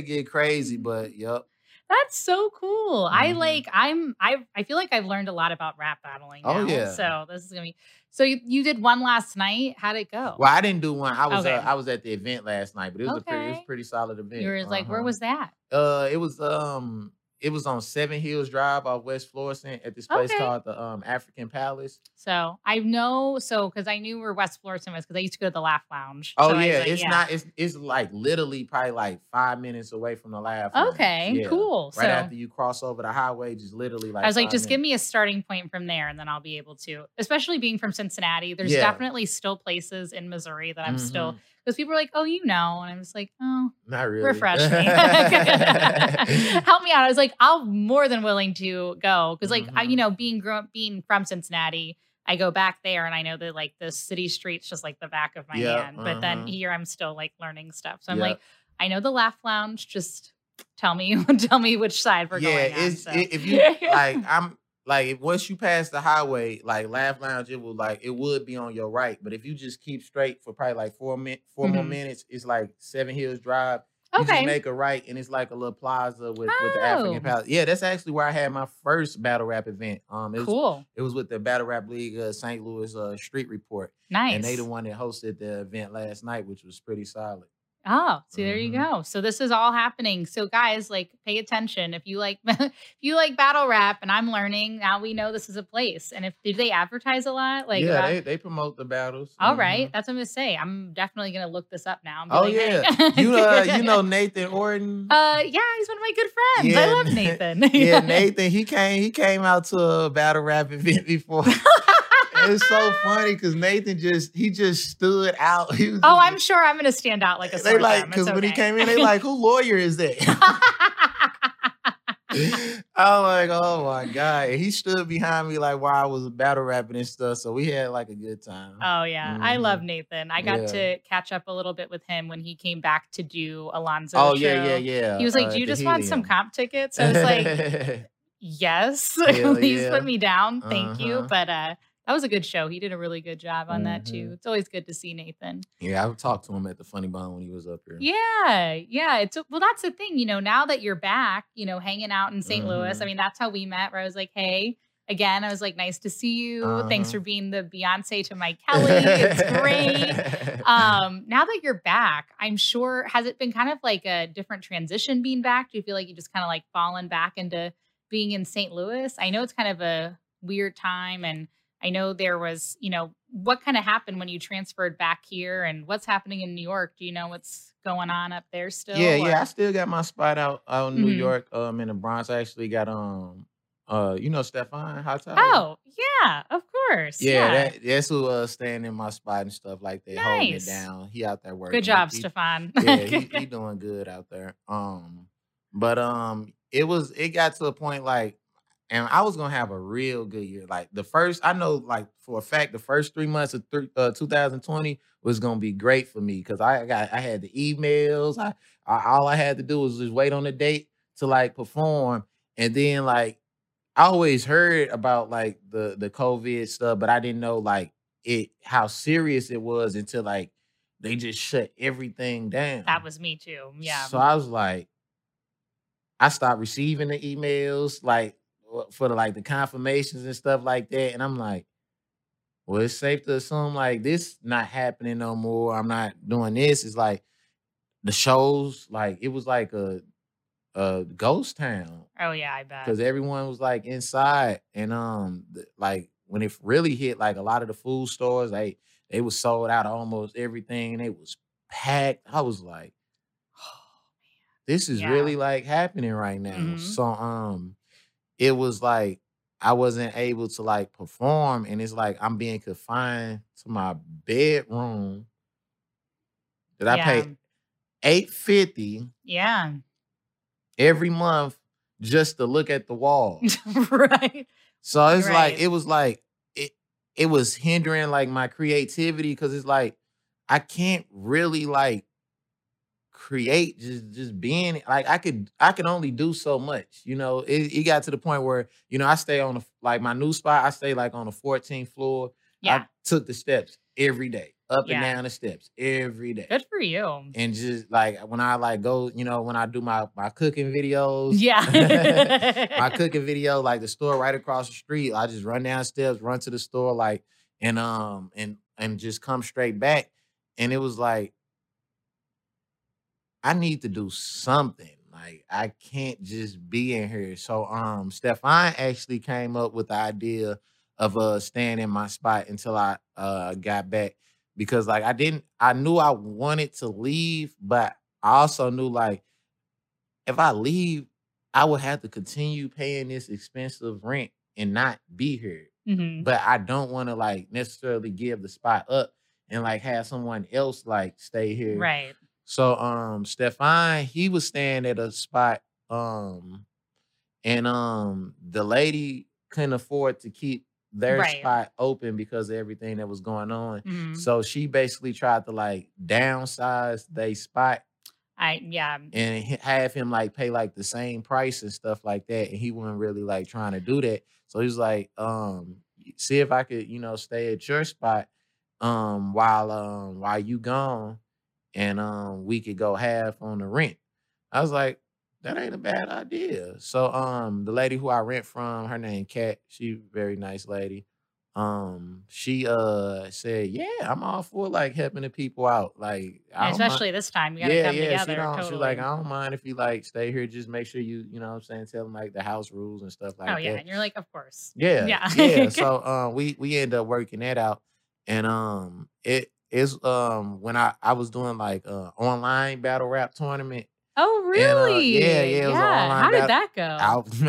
get crazy, but That's so cool. I feel like I've learned a lot about rap battling now. Oh, yeah. So this is gonna be, so you did one last night. How'd it go? Well, I didn't do one. I was at the event last night, but it was a pretty solid event. You were like, where was that? It was on Seven Hills Drive off West Florissant at this place called the African Palace. So I know, because I knew where West Florissant was, because I used to go to the Laugh Lounge. Oh, so yeah. Like, it's not, it's like literally probably like 5 minutes away from the Laugh Lounge. Okay, cool. Right, so after you cross over the highway, just literally like, I was like, just give me a starting point from there, and then I'll be able to, especially being from Cincinnati, there's definitely still places in Missouri that I'm still, because people are like, oh, you know. And I'm just like, oh. Not really. Refresh me. Help me out. I was like, I'm more than willing to go. Because, like, I, you know, being from Cincinnati, I go back there and I know that, like, the city streets just, like, the back of my hand. But then here I'm still, like, learning stuff. So I'm like, I know the Laugh Lounge. Just tell me which side we're going on. So. If you, like, I'm, like, once you pass the highway, like, Laugh Lounge, it would be on your right. But if you just keep straight for probably, like, four more minutes, it's, like, Seven Hills Drive. Okay. You just make a right, and it's, like, a little plaza with the African Palace. Yeah, that's actually where I had my first battle rap event. It was with the Battle Rap League St. Louis Street Report. Nice. And they the one that hosted the event last night, which was pretty solid. Oh, so there you go. So this is all happening. So guys, like, pay attention. If you like, battle rap, and I'm learning now, we know this is a place. And if do they advertise a lot? Like, yeah, they promote the battles. All right, that's what I'm gonna say. I'm definitely gonna look this up now. Oh, like, hey. You know Nathan Orton? Yeah, he's one of my good friends. Yeah, I love Nathan. Yeah, Nathan. He came out to a battle rap event before. It's so funny because Nathan just stood out. He was just, I'm sure I'm gonna stand out like a sore thumb. Because when he came in, they like, who lawyer is that? I'm like, oh my god! And he stood behind me like while I was battle rapping and stuff. So we had like a good time. Oh yeah, I love Nathan. I got to catch up a little bit with him when he came back to do Alonzo's show. Yeah. He was like, do you just want some comp tickets? I was like, yes, please put me down, thank you, but that was a good show. He did a really good job on that, too. It's always good to see Nathan. Yeah, I've talked to him at the Funny Bone when he was up here. Yeah, yeah. Well, that's the thing, you know, now that you're back, you know, hanging out in St. Louis. I mean, that's how we met, where I was like, hey, again, I was like, nice to see you. Thanks for being the Beyonce to Mike Kelly. It's great. Now that you're back, I'm sure, has it been kind of like a different transition being back? Do you feel like you just kind of like fallen back into being in St. Louis? I know it's kind of a weird time, and I know there was, you know, what kind of happened when you transferred back here, and what's happening in New York? Do you know what's going on up there still? Yeah, yeah. I still got my spot out in New York, in the Bronx. I actually got, you know, Stephaun Hightower. Oh, yeah, of course. Yeah, yeah. That's who staying in my spot and stuff like that, holding it down. He out there working. Good job, Stephaun. Yeah, he doing good out there. But it got to a point like, and I was going to have a real good year. Like, I know, like, for a fact, the first 3 months of 2020 was going to be great for me, because I had the emails. All I had to do was just wait on the date to, like, perform. And then, like, I always heard about, like, the COVID stuff, but I didn't know, like, how serious it was until, like, they just shut everything down. That was me, too. Yeah. So I was like, I stopped receiving the emails, like, for the confirmations and stuff like that. And I'm like, well, it's safe to assume like this not happening no more. I'm not doing this. It's like the shows, like it was like a ghost town. Oh yeah, I bet. Because everyone was like inside, and like when it really hit, like a lot of the food stores, they was sold out of almost everything, and it was packed. I was like, oh, this is really like happening right now. So it was like I wasn't able to like perform, and it's like I'm being confined to my bedroom that I paid $850 every month just to look at the wall. Right. So it's like it was hindering like my creativity, because it's like I can't really like create just being like I could only do so much, you know. It got to the point where, you know, I stay on the, like my new spot, I stay like on the 14th floor. Yeah. I took the steps every day, up and down the steps every day. Good for you. And just like when I like go, you know, when I do my cooking videos. Yeah. My cooking video, like the store right across the street, I just run down steps, run to the store, like and just come straight back. And it was like I need to do something. Like, I can't just be in here. So, Stephaun actually came up with the idea of staying in my spot until I got back, because like I knew I wanted to leave, but I also knew like if I leave, I would have to continue paying this expensive rent and not be here. Mm-hmm. But I don't want to like necessarily give the spot up and like have someone else like stay here. Right. So Stephaun, he was staying at a spot, and the lady couldn't afford to keep their spot open because of everything that was going on. Mm-hmm. So she basically tried to like downsize their spot. And have him like pay like the same price and stuff like that. And he wasn't really like trying to do that. So he was like, see if I could, you know, stay at your spot while you gone. And we could go half on the rent. I was like, that ain't a bad idea. So the lady who I rent from, her name Kat, she very nice lady. She said, yeah, I'm all for like helping the people out. Like, especially this time, you gotta come together. She's like, I don't mind if you like stay here. Just make sure you know what I'm saying, tell them like the house rules and stuff like that. Oh yeah, and you're like, of course. Yeah, yeah, yeah. So we end up working that out, and when I was doing like online battle rap tournament. Oh really? And, yeah. It was online. How did that go?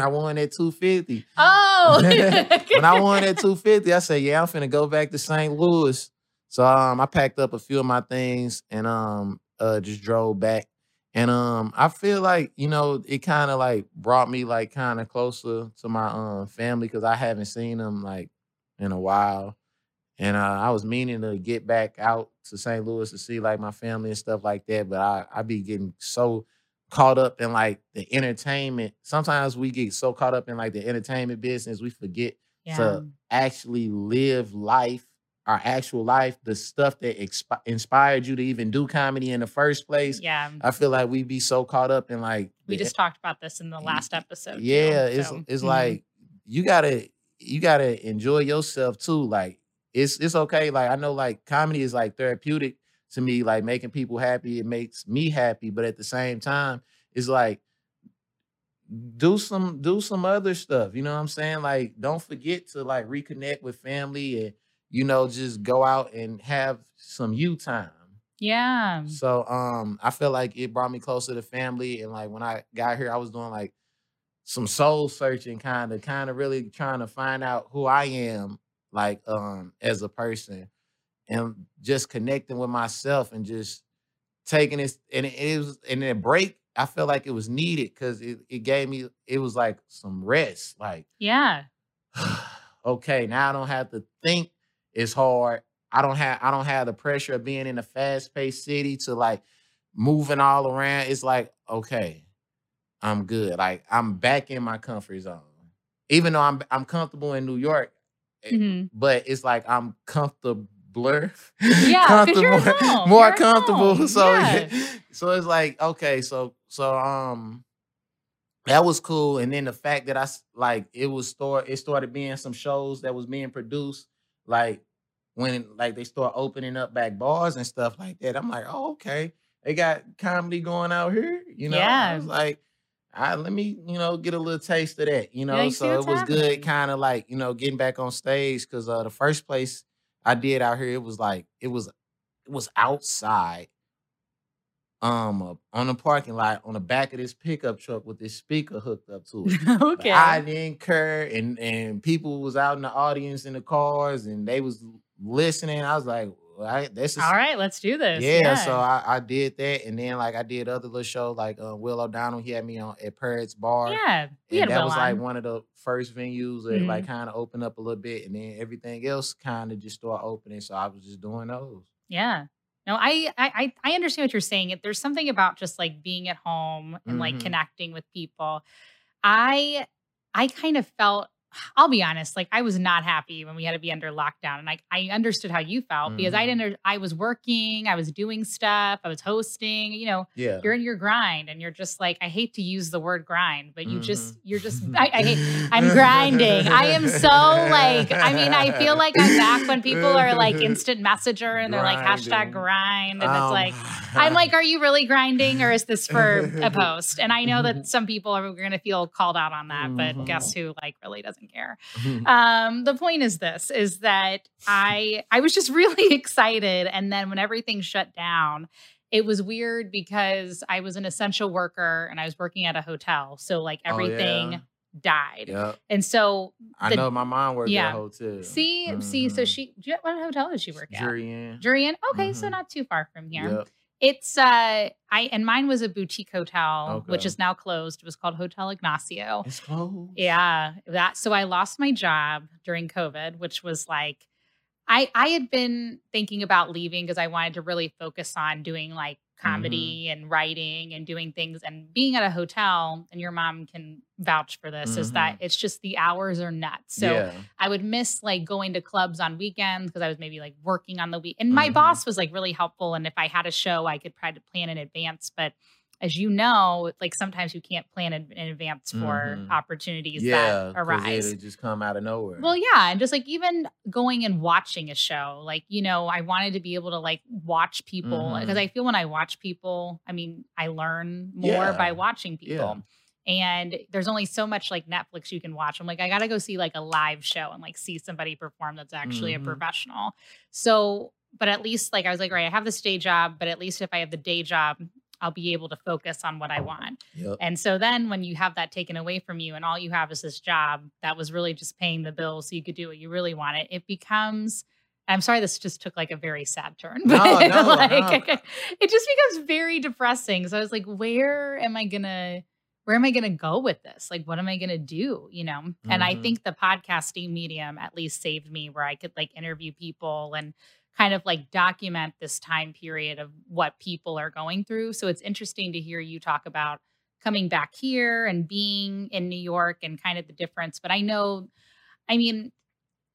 I won at 250. Oh. When I won at 250, I said, yeah, I'm finna go back to St. Louis. So I packed up a few of my things and just drove back. And I feel like, you know, it kind of like brought me like kind of closer to my family, because I haven't seen them like in a while. And I was meaning to get back out to St. Louis to see like my family and stuff like that. But I be getting so caught up in like the entertainment. Sometimes we get so caught up in like the entertainment business, we forget to actually live life, our actual life, the stuff that inspired you to even do comedy in the first place. Yeah. I feel like we be so caught up in like. We just talked about this in the last episode. Yeah. You know, it's like, you gotta enjoy yourself too. Like, It's okay. Like, I know like comedy is like therapeutic to me, like making people happy. It makes me happy. But at the same time, it's like do some other stuff. You know what I'm saying? Like, don't forget to like reconnect with family and, you know, just go out and have some you time. Yeah. So I feel like it brought me closer to family. And like when I got here, I was doing like some soul searching, kind of really trying to find out who I am, like as a person, and just connecting with myself and just taking this, and it was, and a break, I felt like it was needed, because it gave me, it was like some rest, like, yeah, okay, now I don't have to think as hard. I don't have the pressure of being in a fast-paced city to like moving all around. It's like, okay, I'm good. Like, I'm back in my comfort zone, even though I'm comfortable in New York. Mm-hmm. But it's like I'm comfortabler. Yeah, comfortable, you're at home. More you're comfortable. Home. So, so it's like, okay, so that was cool. And then the fact that I like it started being some shows that was being produced, like when like they start opening up back bars and stuff like that. I'm like, oh, okay, they got comedy going out here, you know. Yeah. I was like, let me, you know, get a little taste of that, you know. Yeah, so it was happening. Good, kind of like, you know, getting back on stage, because the first place I did out here, it was outside on the parking lot on the back of this pickup truck with this speaker hooked up to it. Okay. But I didn't care, and people was out in the audience in the cars, and they was listening. I was like, well, that's just, all right, let's do this. Yeah, yeah. So I did that, and then like I did other little shows, like Will O'Donnell. He had me on at Peretz bar. Yeah, and that was like one of the first venues that like kind of opened up a little bit, and then everything else kind of just started opening. So I was just doing those. Yeah. No, I understand what you're saying. There's something about just like being at home and like connecting with people. I kind of felt, I'll be honest, like I was not happy when we had to be under lockdown. And I understood how you felt because I was working, I was doing stuff, I was hosting, you know, you're in your grind and you're just like, I hate to use the word grind, but you just, you're just, I'm grinding. I am so like, I mean, I feel like I'm back when people are like instant messenger and they're like hashtag grind. And it's like, I'm like, are you really grinding or is this for a post? And I know that some people are going to feel called out on that, but guess who like really doesn't care. The point is this, is that I was just really excited. And then when everything shut down, it was weird because I was an essential worker and I was working at a hotel. So like everything died. Yep. And so I know my mom worked at a hotel. See, see, so she, what hotel did she work at? Durian. Durian. Okay. So not too far from here. Yep. It's, and mine was a boutique hotel, which is now closed. It was called Hotel Ignacio. It's closed. Yeah. So I lost my job during COVID, which was like, I had been thinking about leaving because I wanted to really focus on doing like comedy and writing and doing things, and being at a hotel, and your mom can vouch for this, is that it's just the hours are nuts. So I would miss like going to clubs on weekends because I was maybe like working on the week. And my boss was like really helpful. And if I had a show, I could try to plan in advance. But as you know, like sometimes you can't plan in advance for opportunities that arise. They just come out of nowhere. Well, yeah. And just like even going and watching a show, like, you know, I wanted to be able to like watch people because I feel when I watch people, I mean, I learn more by watching people. Yeah. And there's only so much like Netflix you can watch. I'm like, I got to go see like a live show and like see somebody perform that's actually a professional. So, but at least like I was like, right, I have this day job, but at least if I have the day job, I'll be able to focus on what I want. Yep. And so then when you have that taken away from you and all you have is this job that was really just paying the bills so you could do what you really wanted, it becomes, I'm sorry, this just took like a very sad turn. But no, like, no. It just becomes very depressing. So I was like, where am I gonna go with this? Like, what am I gonna do? You know? And I think the podcasting medium at least saved me where I could like interview people and kind of like document this time period of what people are going through. So it's interesting to hear you talk about coming back here and being in New York and kind of the difference. But I know, I mean,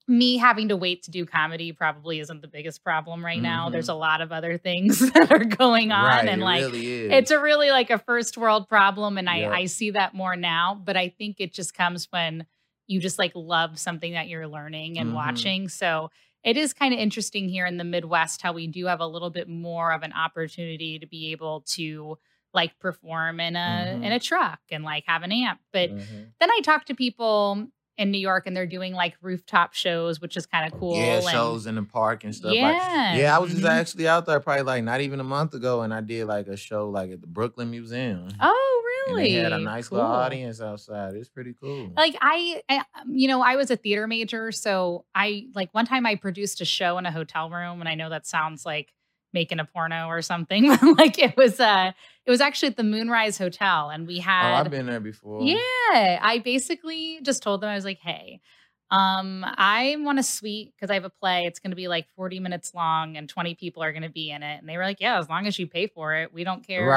me having to wait to do comedy probably isn't the biggest problem right now. There's a lot of other things that are going on. Right, and like, it's a really like a first world problem. And I see that more now, but I think it just comes when you just like love something that you're learning and watching. So it is kind of interesting here in the Midwest how we do have a little bit more of an opportunity to be able to like perform in a truck and like have an amp. But then I talk to people in New York and they're doing like rooftop shows, which is kind of cool. Yeah, shows in the park and stuff. Yeah. Like, yeah, I was just actually out there probably like not even a month ago and I did like a show like at the Brooklyn Museum. Oh, really? And they had a nice little audience outside. It's pretty cool. Like I, you know, I was a theater major. So I like one time I produced a show in a hotel room and I know that sounds like making a porno or something. Like it was actually at the Moonrise Hotel and we had. Oh, I've been there before. Yeah. I basically just told them, I was like, hey, I want a suite because I have a play. It's going to be like 40 minutes long and 20 people are going to be in it. And they were like, yeah, as long as you pay for it, we don't care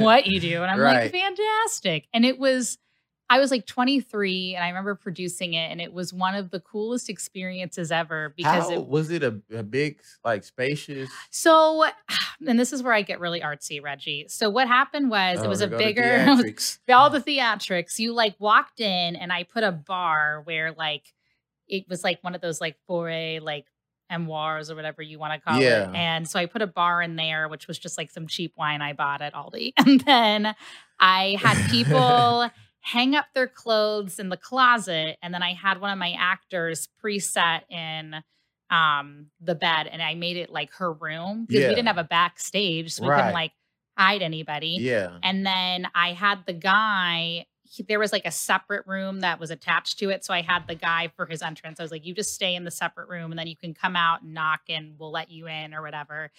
what you do. And I'm like, fantastic. And it was, I was like 23 and I remember producing it and it was one of the coolest experiences ever because it was it a big, like spacious. So, and this is where I get really artsy, Reggie. So what happened was it was a bigger, all the theatrics. You like walked in and I put a bar where like, it was like one of those like foray, like memoirs or whatever you want to call it. And so I put a bar in there, which was just like some cheap wine I bought at Aldi. And then I had people hang up their clothes in the closet. And then I had one of my actors preset in the bed and I made it like her room because we didn't have a backstage. So we couldn't like, hide anybody. Yeah. And then I had the guy, there was like a separate room that was attached to it. So I had the guy for his entrance. I was like, you just stay in the separate room and then you can come out and knock and we'll let you in or whatever.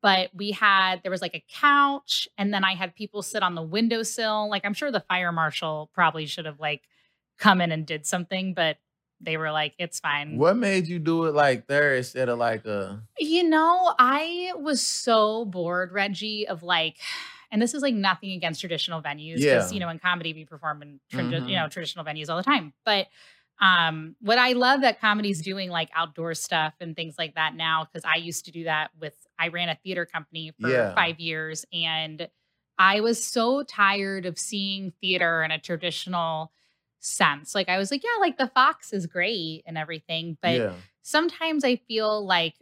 But we had, there was like a couch and then I had people sit on the windowsill. Like I'm sure the fire marshal probably should have like come in and did something, but they were like, it's fine. What made you do it like there instead of like a... You know, I was so bored, Reggie, of like... And this is like nothing against traditional venues. Because, you know, in comedy, we perform in, you know, traditional venues all the time. But what I love that comedy's doing like outdoor stuff and things like that now, because I used to do that with, I ran a theater company for 5 years. And I was so tired of seeing theater in a traditional sense. Like I was like, yeah, like the Fox is great and everything. But sometimes I feel like,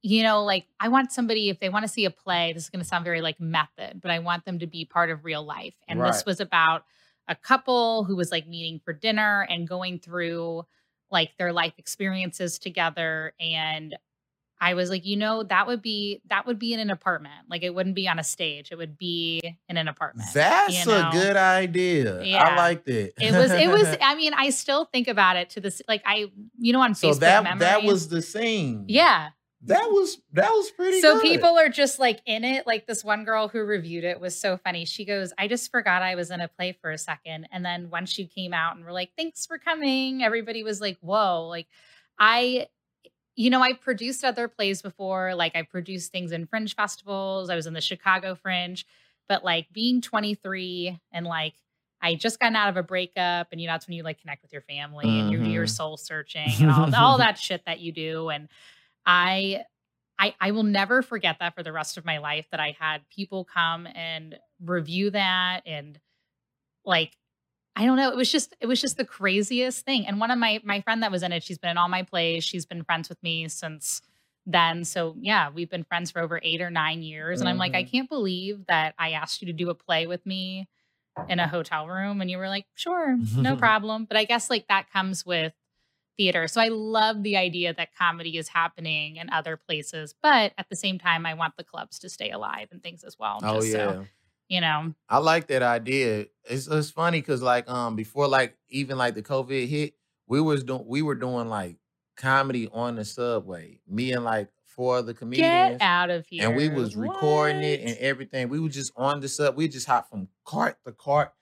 you know, like I want somebody, if they want to see a play, this is going to sound very like method, but I want them to be part of real life. And this was about a couple who was like meeting for dinner and going through like their life experiences together. And I was like, you know, that would be in an apartment. Like it wouldn't be on a stage. It would be in an apartment. That's a good idea. Yeah. I liked it. It was, I mean, I still think about it to this, like I, you know, on Facebook memories. That was the scene. Yeah. That was pretty good. So people are just like in it. Like this one girl who reviewed it was so funny. She goes, I just forgot I was in a play for a second. And then once you came out and were like, thanks for coming. Everybody was like, whoa. Like I, you know, I produced other plays before. Like I produced things in fringe festivals. I was in the Chicago Fringe, but like being 23 and like, I just gotten out of a breakup and you know, that's when you like connect with your family and you do your soul searching and all that shit that you do. And I will never forget that for the rest of my life, that I had people come and review that. And like, I don't know, it was just the craziest thing. And one of my friend that was in it, she's been in all my plays. She's been friends with me since then. So yeah, we've been friends for over 8 or 9 years. And I'm like, I can't believe that I asked you to do a play with me in a hotel room. And you were like, sure, no problem. But I guess like that comes with theater. So I love the idea that comedy is happening in other places, but at the same time, I want the clubs to stay alive and things as well. Oh, yeah. So, you know. I like that idea. It's funny because like before like even like the COVID hit, we were doing like comedy on the subway. Me and like 4 other comedians. Get out of here. And we was recording it and everything. We were just on the sub. We just hopped from cart to cart.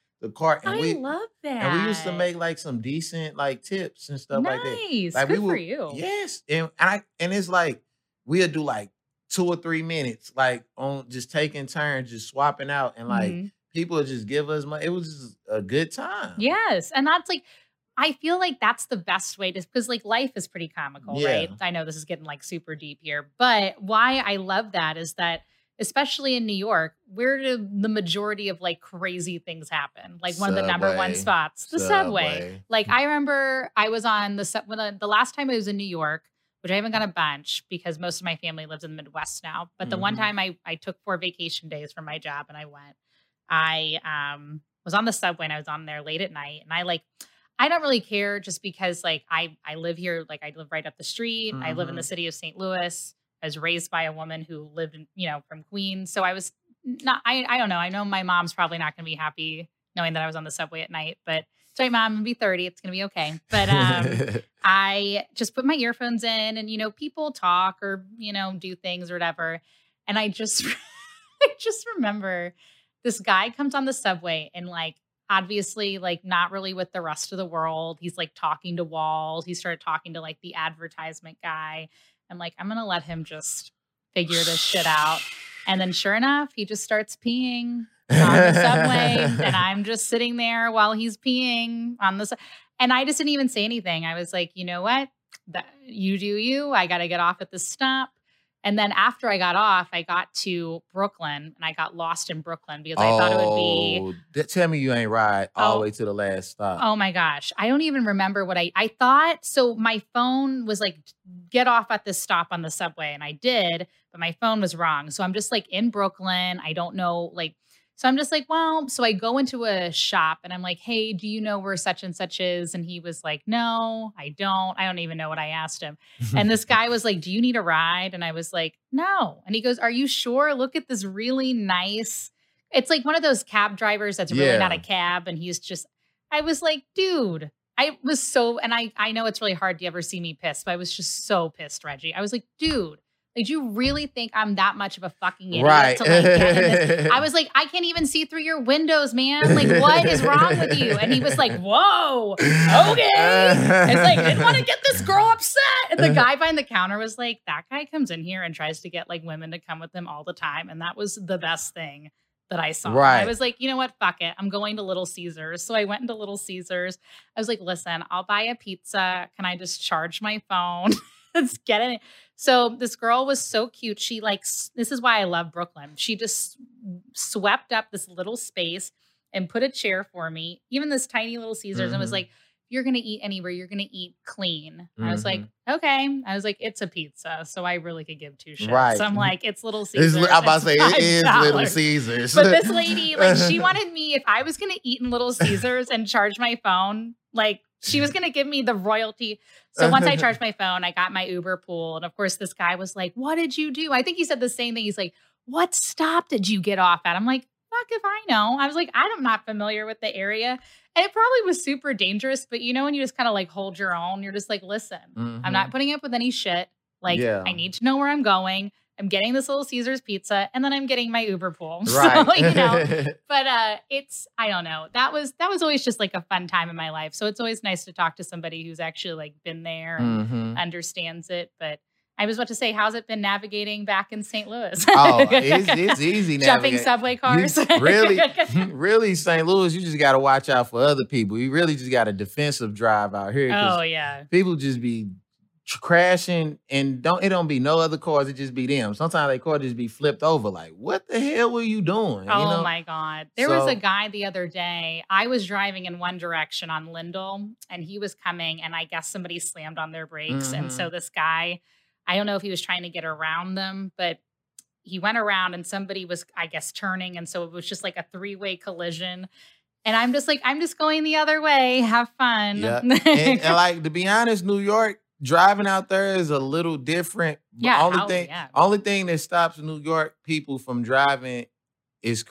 And I love that. And we used to make like some decent like tips and stuff like that. Nice. Like, good for you. Yes. And it's like we'll do like 2 or 3 minutes like on just taking turns, just swapping out, and like people would just give us money. It was just a good time. Yes. And that's like, I feel like that's the best way to, because like life is pretty comical, right? I know this is getting like super deep here, but why I love that is that especially in New York, where do the majority of like crazy things happen? Like one of the #1 spots, the subway. Like I remember I was on the last time I was in New York, which I haven't got a bunch because most of my family lives in the Midwest now. But the one time I took 4 vacation days from my job and I went, I was on the subway and I was on there late at night. And I don't really care just because like I live here, like I live right up the street. I live in the city of St. Louis. I was raised by a woman who lived, you know, from Queens. So I was not, I don't know. I know my mom's probably not going to be happy knowing that I was on the subway at night, but sorry, Mom, I'm going to be 30. It's going to be okay. But I just put my earphones in and, you know, people talk or, you know, do things or whatever. And I just remember this guy comes on the subway and like, obviously, like not really with the rest of the world. He's like talking to walls. He started talking to like the advertisement guy. I'm like, I'm going to let him just figure this shit out. And then sure enough, he just starts peeing on the subway. And I'm just sitting there while he's peeing on the subway. And I just didn't even say anything. I was like, you know what? You do you. I got to get off at the stop. And then after I got off, I got to Brooklyn and I got lost in Brooklyn because I thought it would be... Tell me you ain't ride all the way to the last stop. Oh my gosh. I don't even remember what I thought. So my phone was like, get off at this stop on the subway. And I did, but my phone was wrong. So I'm just like in Brooklyn. I don't know, like, So I'm just like, well, so I go into a shop and I'm like, hey, do you know where such and such is? And he was like, no, I don't. I don't even know what I asked him. And this guy was like, do you need a ride? And I was like, no. And he goes, are you sure? Look at this really nice. It's like one of those cab drivers that's really not a cab. And he's just, I was like, dude, I was so, and I know it's really hard to ever see me pissed, but I was just so pissed, Reggie. I was like, dude. Like, do you really think I'm that much of a fucking idiot to like get in this? I was like, I can't even see through your windows, man. Like, what is wrong with you? And he was like, whoa, okay. It's like, I didn't want to get this girl upset. And the guy behind the counter was like, that guy comes in here and tries to get like women to come with him all the time. And that was the best thing that I saw. I was like, you know what? Fuck it. I'm going to Little Caesars. So I went into Little Caesars. I was like, listen, I'll buy a pizza. Can I just charge my phone? Let's get in it. So this girl was so cute. She like, this is why I love Brooklyn. She just swept up this little space and put a chair for me, even this tiny Little Caesars, and was like, you're going to eat anywhere. You're going to eat clean. And I was like, okay. I was like, it's a pizza. So I really could give two shits. So I'm like, it's Little Caesars. I'm about to say, it is Little Caesars. But this lady, like, she wanted me, if I was going to eat in Little Caesars and charge my phone, like, she was going to give me the royalty. So once I charged my phone, I got my Uber pool. And of course, this guy was like, what did you do? I think he said the same thing. He's like, what stop did you get off at? I'm like, fuck if I know. I was like, I'm not familiar with the area. And it probably was super dangerous. But you know, when you just kind of like hold your own, you're just like, listen, I'm not putting up with any shit. Like, I need to know where I'm going. I'm getting this Little Caesars pizza, and then I'm getting my Uber pool. So, you know, but it's, I don't know. That was always just like a fun time in my life. So it's always nice to talk to somebody who's actually like been there and understands it. But I was about to say, how's it been navigating back in St. Louis? Oh, it's easy now. Jumping subway cars. Really, St. Louis, you just got to watch out for other people. You really just got a defensive drive out here. Oh, yeah. People just be crashing, and it don't be no other cars, it just be them. Sometimes their car just be flipped over. Like, what the hell were you doing? Oh, you know? My God. There was a guy the other day. I was driving in one direction on Lindell, and he was coming, and I guess somebody slammed on their brakes. And so this guy, I don't know if he was trying to get around them, but he went around and somebody was, I guess, turning. And so it was just like a three-way collision. And I'm just like, I'm just going the other way. Have fun. Yeah. and like, to be honest, New York, driving out there is a little different. Yeah. Only thing that stops New York people from driving is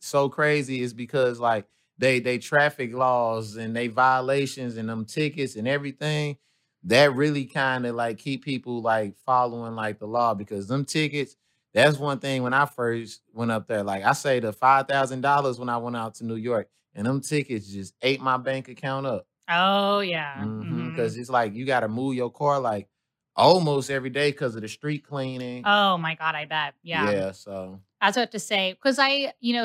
so crazy is because like they traffic laws and they violations and them tickets and everything that really kind of like keep people like following like the law, because them tickets, that's one thing when I first went up there, like I say the $5,000 when I went out to New York, and them tickets just ate my bank account up. Oh, yeah. Because it's like you got to move your car like almost every day because of the street cleaning. Oh, my God. I bet. Yeah. Yeah. So that's what I have to say. Because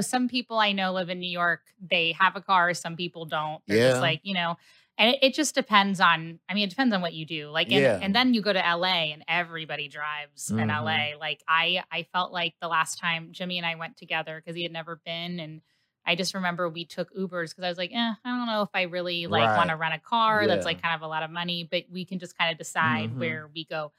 some people I know live in New York. They have a car. Some people don't. They're just like, you know, and it just depends on, I mean, it depends on what you do. Like, and then you go to L.A. and everybody drives in L.A. Like, I felt like the last time Jimmy and I went together because he had never been, and I just remember we took Ubers because I was like, I don't know if I really like want to rent a car. That's like kind of a lot of money, but we can just kind of decide where we go.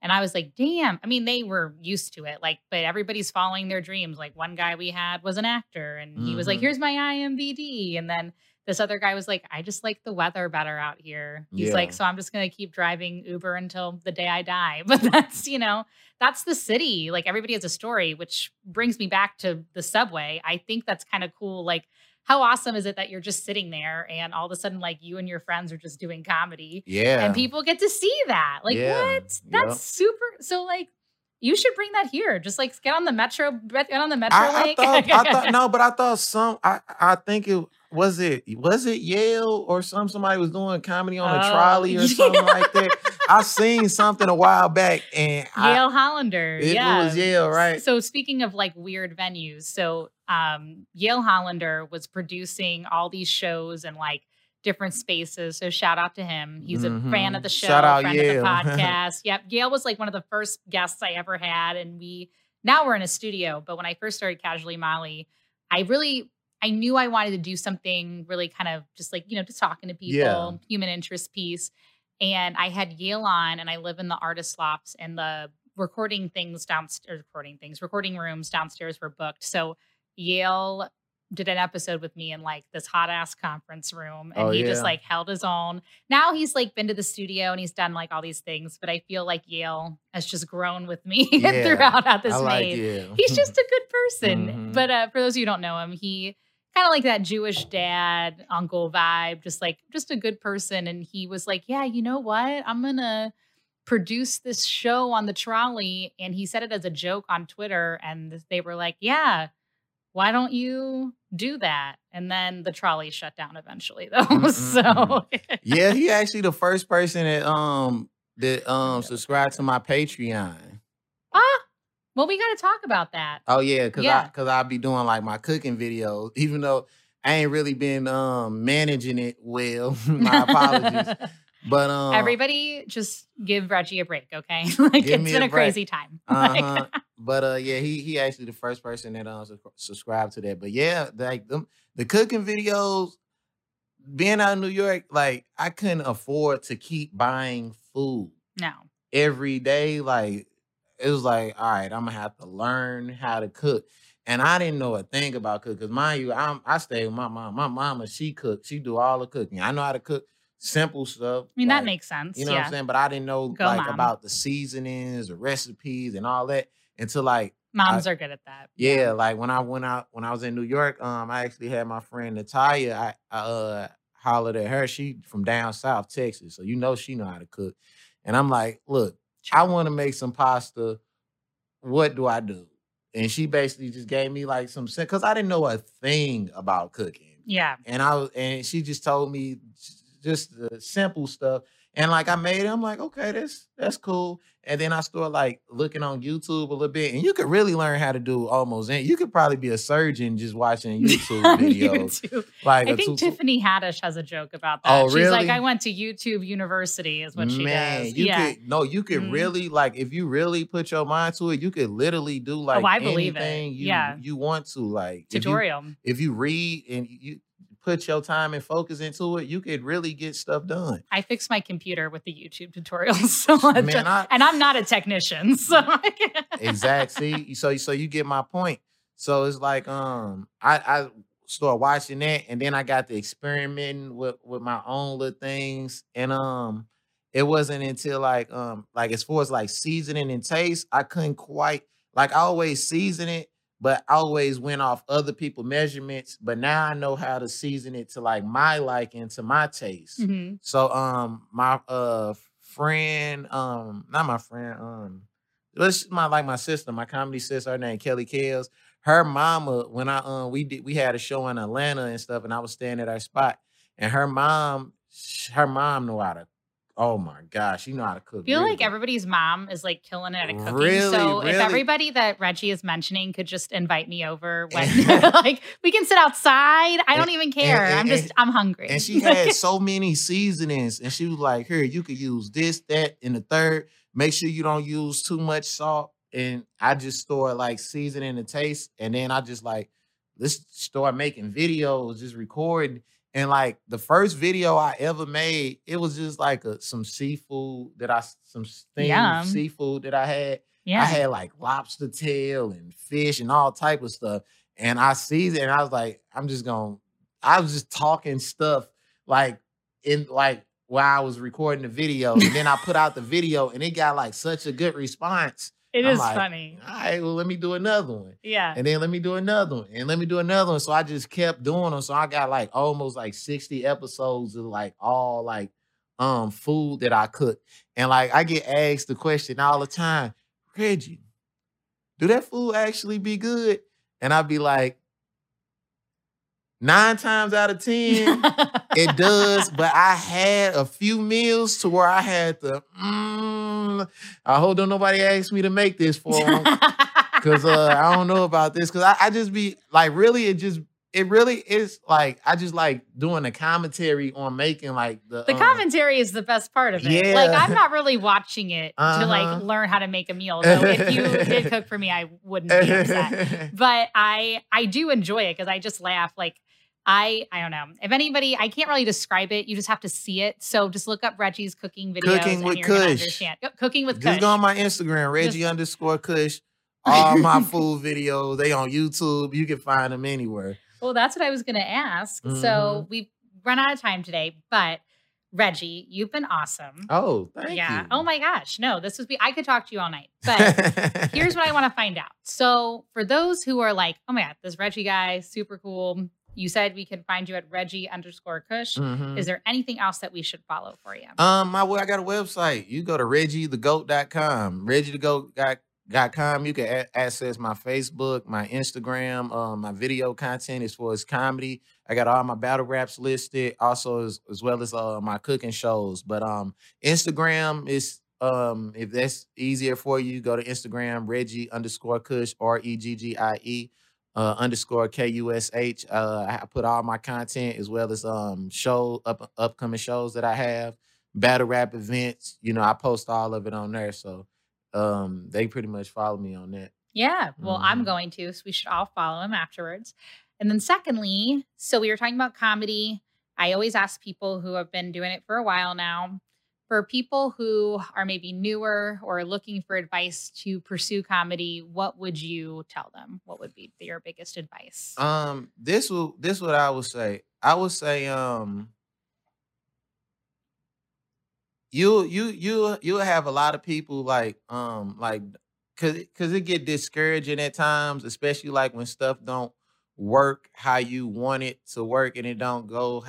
And I was like, damn. I mean, they were used to it, like, but everybody's following their dreams. Like one guy we had was an actor, and he was like, here's my IMDb. And then this other guy was like, I just like the weather better out here. He's like, so I'm just going to keep driving Uber until the day I die. But that's, you know, that's the city. Like everybody has a story, which brings me back to the subway. I think that's kind of cool. Like, how awesome is it that you're just sitting there and all of a sudden, like, you and your friends are just doing comedy. Yeah. And people get to see that. Like, what? That's super. So, like, you should bring that here. Just like get on the metro. I think it was Yale or somebody was doing comedy on a trolley or something like that. I seen something a while back, and Yale Hollander. It was Yale, right? So speaking of like weird venues, so Yale Hollander was producing all these shows and like different spaces. So shout out to him. He's a fan of the show, friend of the podcast. Yale was like one of the first guests I ever had. And now we're in a studio. But when I first started Casually Molly, I knew I wanted to do something really kind of just like, you know, just talking to people, human interest piece. And I had Yale on, and I live in the artist lofts, and the recording rooms downstairs were booked. So Yale did an episode with me in like this hot ass conference room, and he just like held his own. Now he's like been to the studio and he's done like all these things, but I feel like Yale has just grown with me throughout this phase. He's just a good person. But for those of you who don't know him, he kind of like that Jewish dad uncle vibe, just a good person. And he was like, yeah, you know what? I'm going to produce this show on the trolley. And he said it as a joke on Twitter. And they were like, yeah, why don't you do that? And then the trolley shut down eventually though. So yeah, he actually the first person that subscribed to my Patreon. Well, we got to talk about that. Oh, yeah, because I'll be doing, like, my cooking videos, even though I ain't really been managing it well. My apologies. But everybody just give Reggie a break, okay? Like, it's been a crazy time. But, yeah, he actually the first person that subscribed to that. But, yeah, like, the cooking videos, being out in New York, like, I couldn't afford to keep buying food. No. Every day, like... It was like, all right, I'm going to have to learn how to cook. And I didn't know a thing about cooking. Because mind you, I stayed with my mom. My mama, she cooked. She do all the cooking. I know how to cook simple stuff. I mean, like, that makes sense. You know what I'm saying? But I didn't know about the seasonings, the recipes, and all that until like. Moms are good at that. Yeah. Like when I went out, when I was in New York, I actually had my friend Natalia. I hollered at her. She from down south, Texas. So you know she know how to cook. And I'm like, look. I want to make some pasta. What do I do? And she basically just gave me like some sense because I didn't know a thing about cooking. Yeah. And she just told me just the simple stuff. And like I made it, I'm like, okay, that's cool. And then I started like looking on YouTube a little bit, and you could really learn how to do almost anything. You could probably be a surgeon just watching YouTube videos. YouTube. Like I think Tiffany Haddish has a joke about that. Oh, really? She's like, I went to YouTube University, is what she does. You could really like if you really put your mind to it, you could literally do like anything you want to. Like tutorial. If you read and you put your time and focus into it, you could really get stuff done. I fixed my computer with the YouTube tutorials. So and I'm not a technician. So exactly. So you get my point. So it's like I started watching that, and then I got to experimenting with my own little things. And it wasn't until like as far as like seasoning and taste, I couldn't quite like I always season it. But I always went off other people's measurements. But now I know how to season it to like my liking, to my taste. Mm-hmm. So my friend, not my friend, my sister, my comedy sister, her name Kelly Kells. Her mama, when we had a show in Atlanta and stuff, and I was staying at our spot, and her mom knew how to. Oh my gosh, you know how to cook. I feel like everybody's mom is like killing it at cooking. If everybody that Reggie is mentioning could just invite me over when like we can sit outside. I don't even care. I'm hungry. And she had so many seasonings, and she was like, here, you could use this, that, and the third. Make sure you don't use too much salt. And I just store like seasoning and taste. And then I just like, let's start making videos, just recording. And like the first video I ever made, it was just like some seafood that I had. Yeah. I had like lobster tail and fish and all type of stuff. And I seasoned it and I was like, I was just talking stuff like while I was recording the video. And then I put out the video and it got like such a good response. I'm like, funny. All right, well, let me do another one. Yeah. And then let me do another one. And let me do another one. So I just kept doing them. So I got like almost like 60 episodes of like all like food that I cook. And like I get asked the question all the time, Reggie, do that food actually be good? And I'd be like, 9 times out of 10, it does. But I had a few meals to where I had the I hope don't nobody ask me to make this for them because I don't know about this. Because I just be like, really, it really is like, I just like doing a commentary on making like the commentary is the best part of it. Yeah. Like I'm not really watching it to like learn how to make a meal. So if you did cook for me, I wouldn't be upset. But I do enjoy it because I just laugh like. I don't know. If anybody, I can't really describe it. You just have to see it. So just look up Reggie's cooking videos. Cooking with Kush. Cooking with Kush. Just go on my Instagram, Reggie_Kush. All my food videos. They on YouTube. You can find them anywhere. Well, that's what I was going to ask. Mm-hmm. So we've run out of time today, but Reggie, you've been awesome. Oh, thank you. Oh my gosh. No, this would be, I could talk to you all night, but here's what I want to find out. So for those who are like, oh my God, this Reggie guy, super cool. You said we can find you at Reggie_Kush. Mm-hmm. Is there anything else that we should follow for you? I got a website. You go to ReggieTheGoat.com. ReggieTheGoat.com. You can access my Facebook, my Instagram, my video content as far as comedy. I got all my battle raps listed, also as well as my cooking shows. But Instagram is, if that's easier for you, go to Instagram, Reggie_Kush, REGGIE. _KUSH. I put all my content as well as upcoming shows that I have, battle rap events. You know, I post all of it on there, so they pretty much follow me on that. Yeah, well, I'm going to, so we should all follow him afterwards. And then secondly, so we were talking about comedy. I always ask people who have been doing it for a while now, for people who are maybe newer or looking for advice to pursue comedy, what would you tell them? What would be your biggest advice? This what I would say. I would say, you'll have a lot of people cause it get discouraging at times, especially like when stuff don't work how you want it to work and it don't go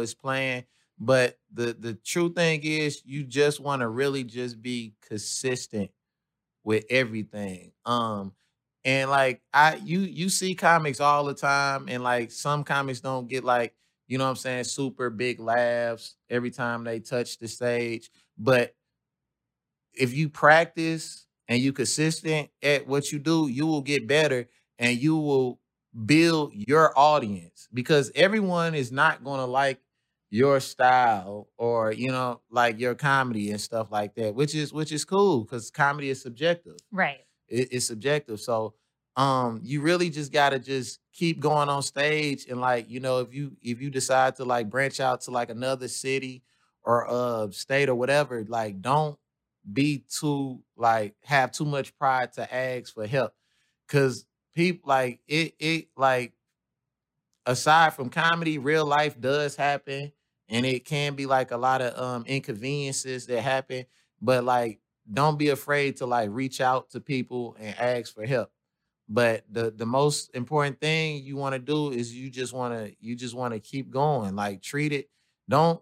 as planned. But the true thing is you just want to really just be consistent with everything. And like you see comics all the time, and like some comics don't get, like, you know what I'm saying, super big laughs every time they touch the stage. But if you practice and you consistent at what you do, you will get better and you will build your audience, because everyone is not going to like your style or, you know, like your comedy and stuff like that, which is cool, because comedy is subjective. Right. It's subjective. So you really just gotta just keep going on stage, and like, you know, if you decide to like branch out to like another city or state or whatever, like don't be too like have too much pride to ask for help. Cause people like it like, aside from comedy, real life does happen. And it can be like a lot of inconveniences that happen, but like, don't be afraid to like reach out to people and ask for help. But the most important thing you want to do is you just want to keep going. Like, treat it. Don't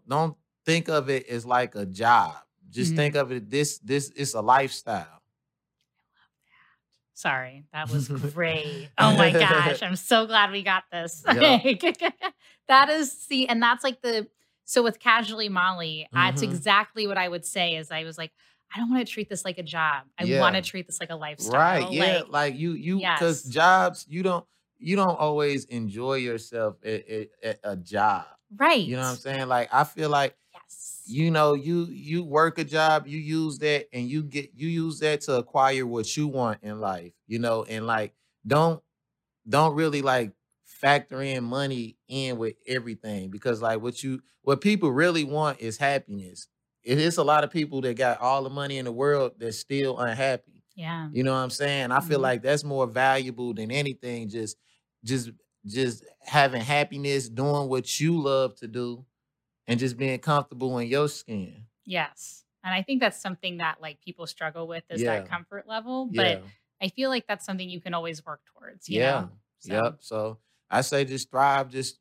think of it as like a job. Just think of it. This is a lifestyle. I love that. Sorry, that was great. Oh my gosh, I'm so glad we got this. Yep. That's like so with Casually Molly, that's exactly what I would say is I was like, I don't want to treat this like a job. I want to treat this like a lifestyle. Right. Yeah. Like you, because jobs, you don't always enjoy yourself at a job. Right. You know what I'm saying? Like, I feel like, you know, you work a job, you use that and you use that to acquire what you want in life, you know, and like, don't really like factor in money in with everything, because like what people really want is happiness. It's a lot of people that got all the money in the world that's still unhappy. Yeah. You know what I'm saying? I feel like that's more valuable than anything. Just having happiness, doing what you love to do, and just being comfortable in your skin. Yes. And I think that's something that like people struggle with is that comfort level. But I feel like that's something you can always work towards. You know? So. Yep. So I say just thrive, just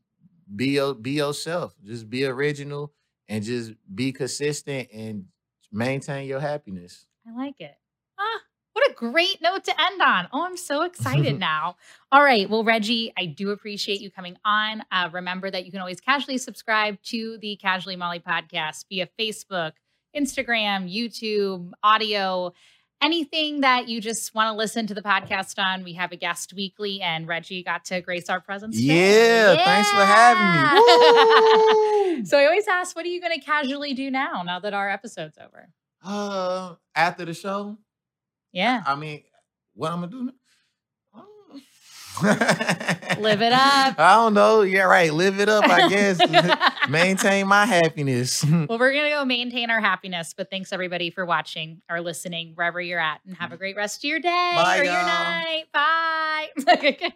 be yourself, just be original, and just be consistent and maintain your happiness. I like it. Ah, what a great note to end on. Oh, I'm so excited now. All right. Well, Reggie, I do appreciate you coming on. Remember that you can always casually subscribe to the Casually Molly podcast via Facebook, Instagram, YouTube, audio. Anything that you just want to listen to the podcast on, we have a guest weekly, and Reggie got to grace our presence today. Yeah, thanks for having me. So I always ask, what are you going to casually do now that our episode's over? After the show? Yeah. I mean, what I'm going to do now? Live it up. I don't know. Yeah, right. Live it up, I guess. Maintain my happiness. Well, we're going to go maintain our happiness. But thanks, everybody, for watching or listening, wherever you're at. And have a great rest of your day or your night. Bye.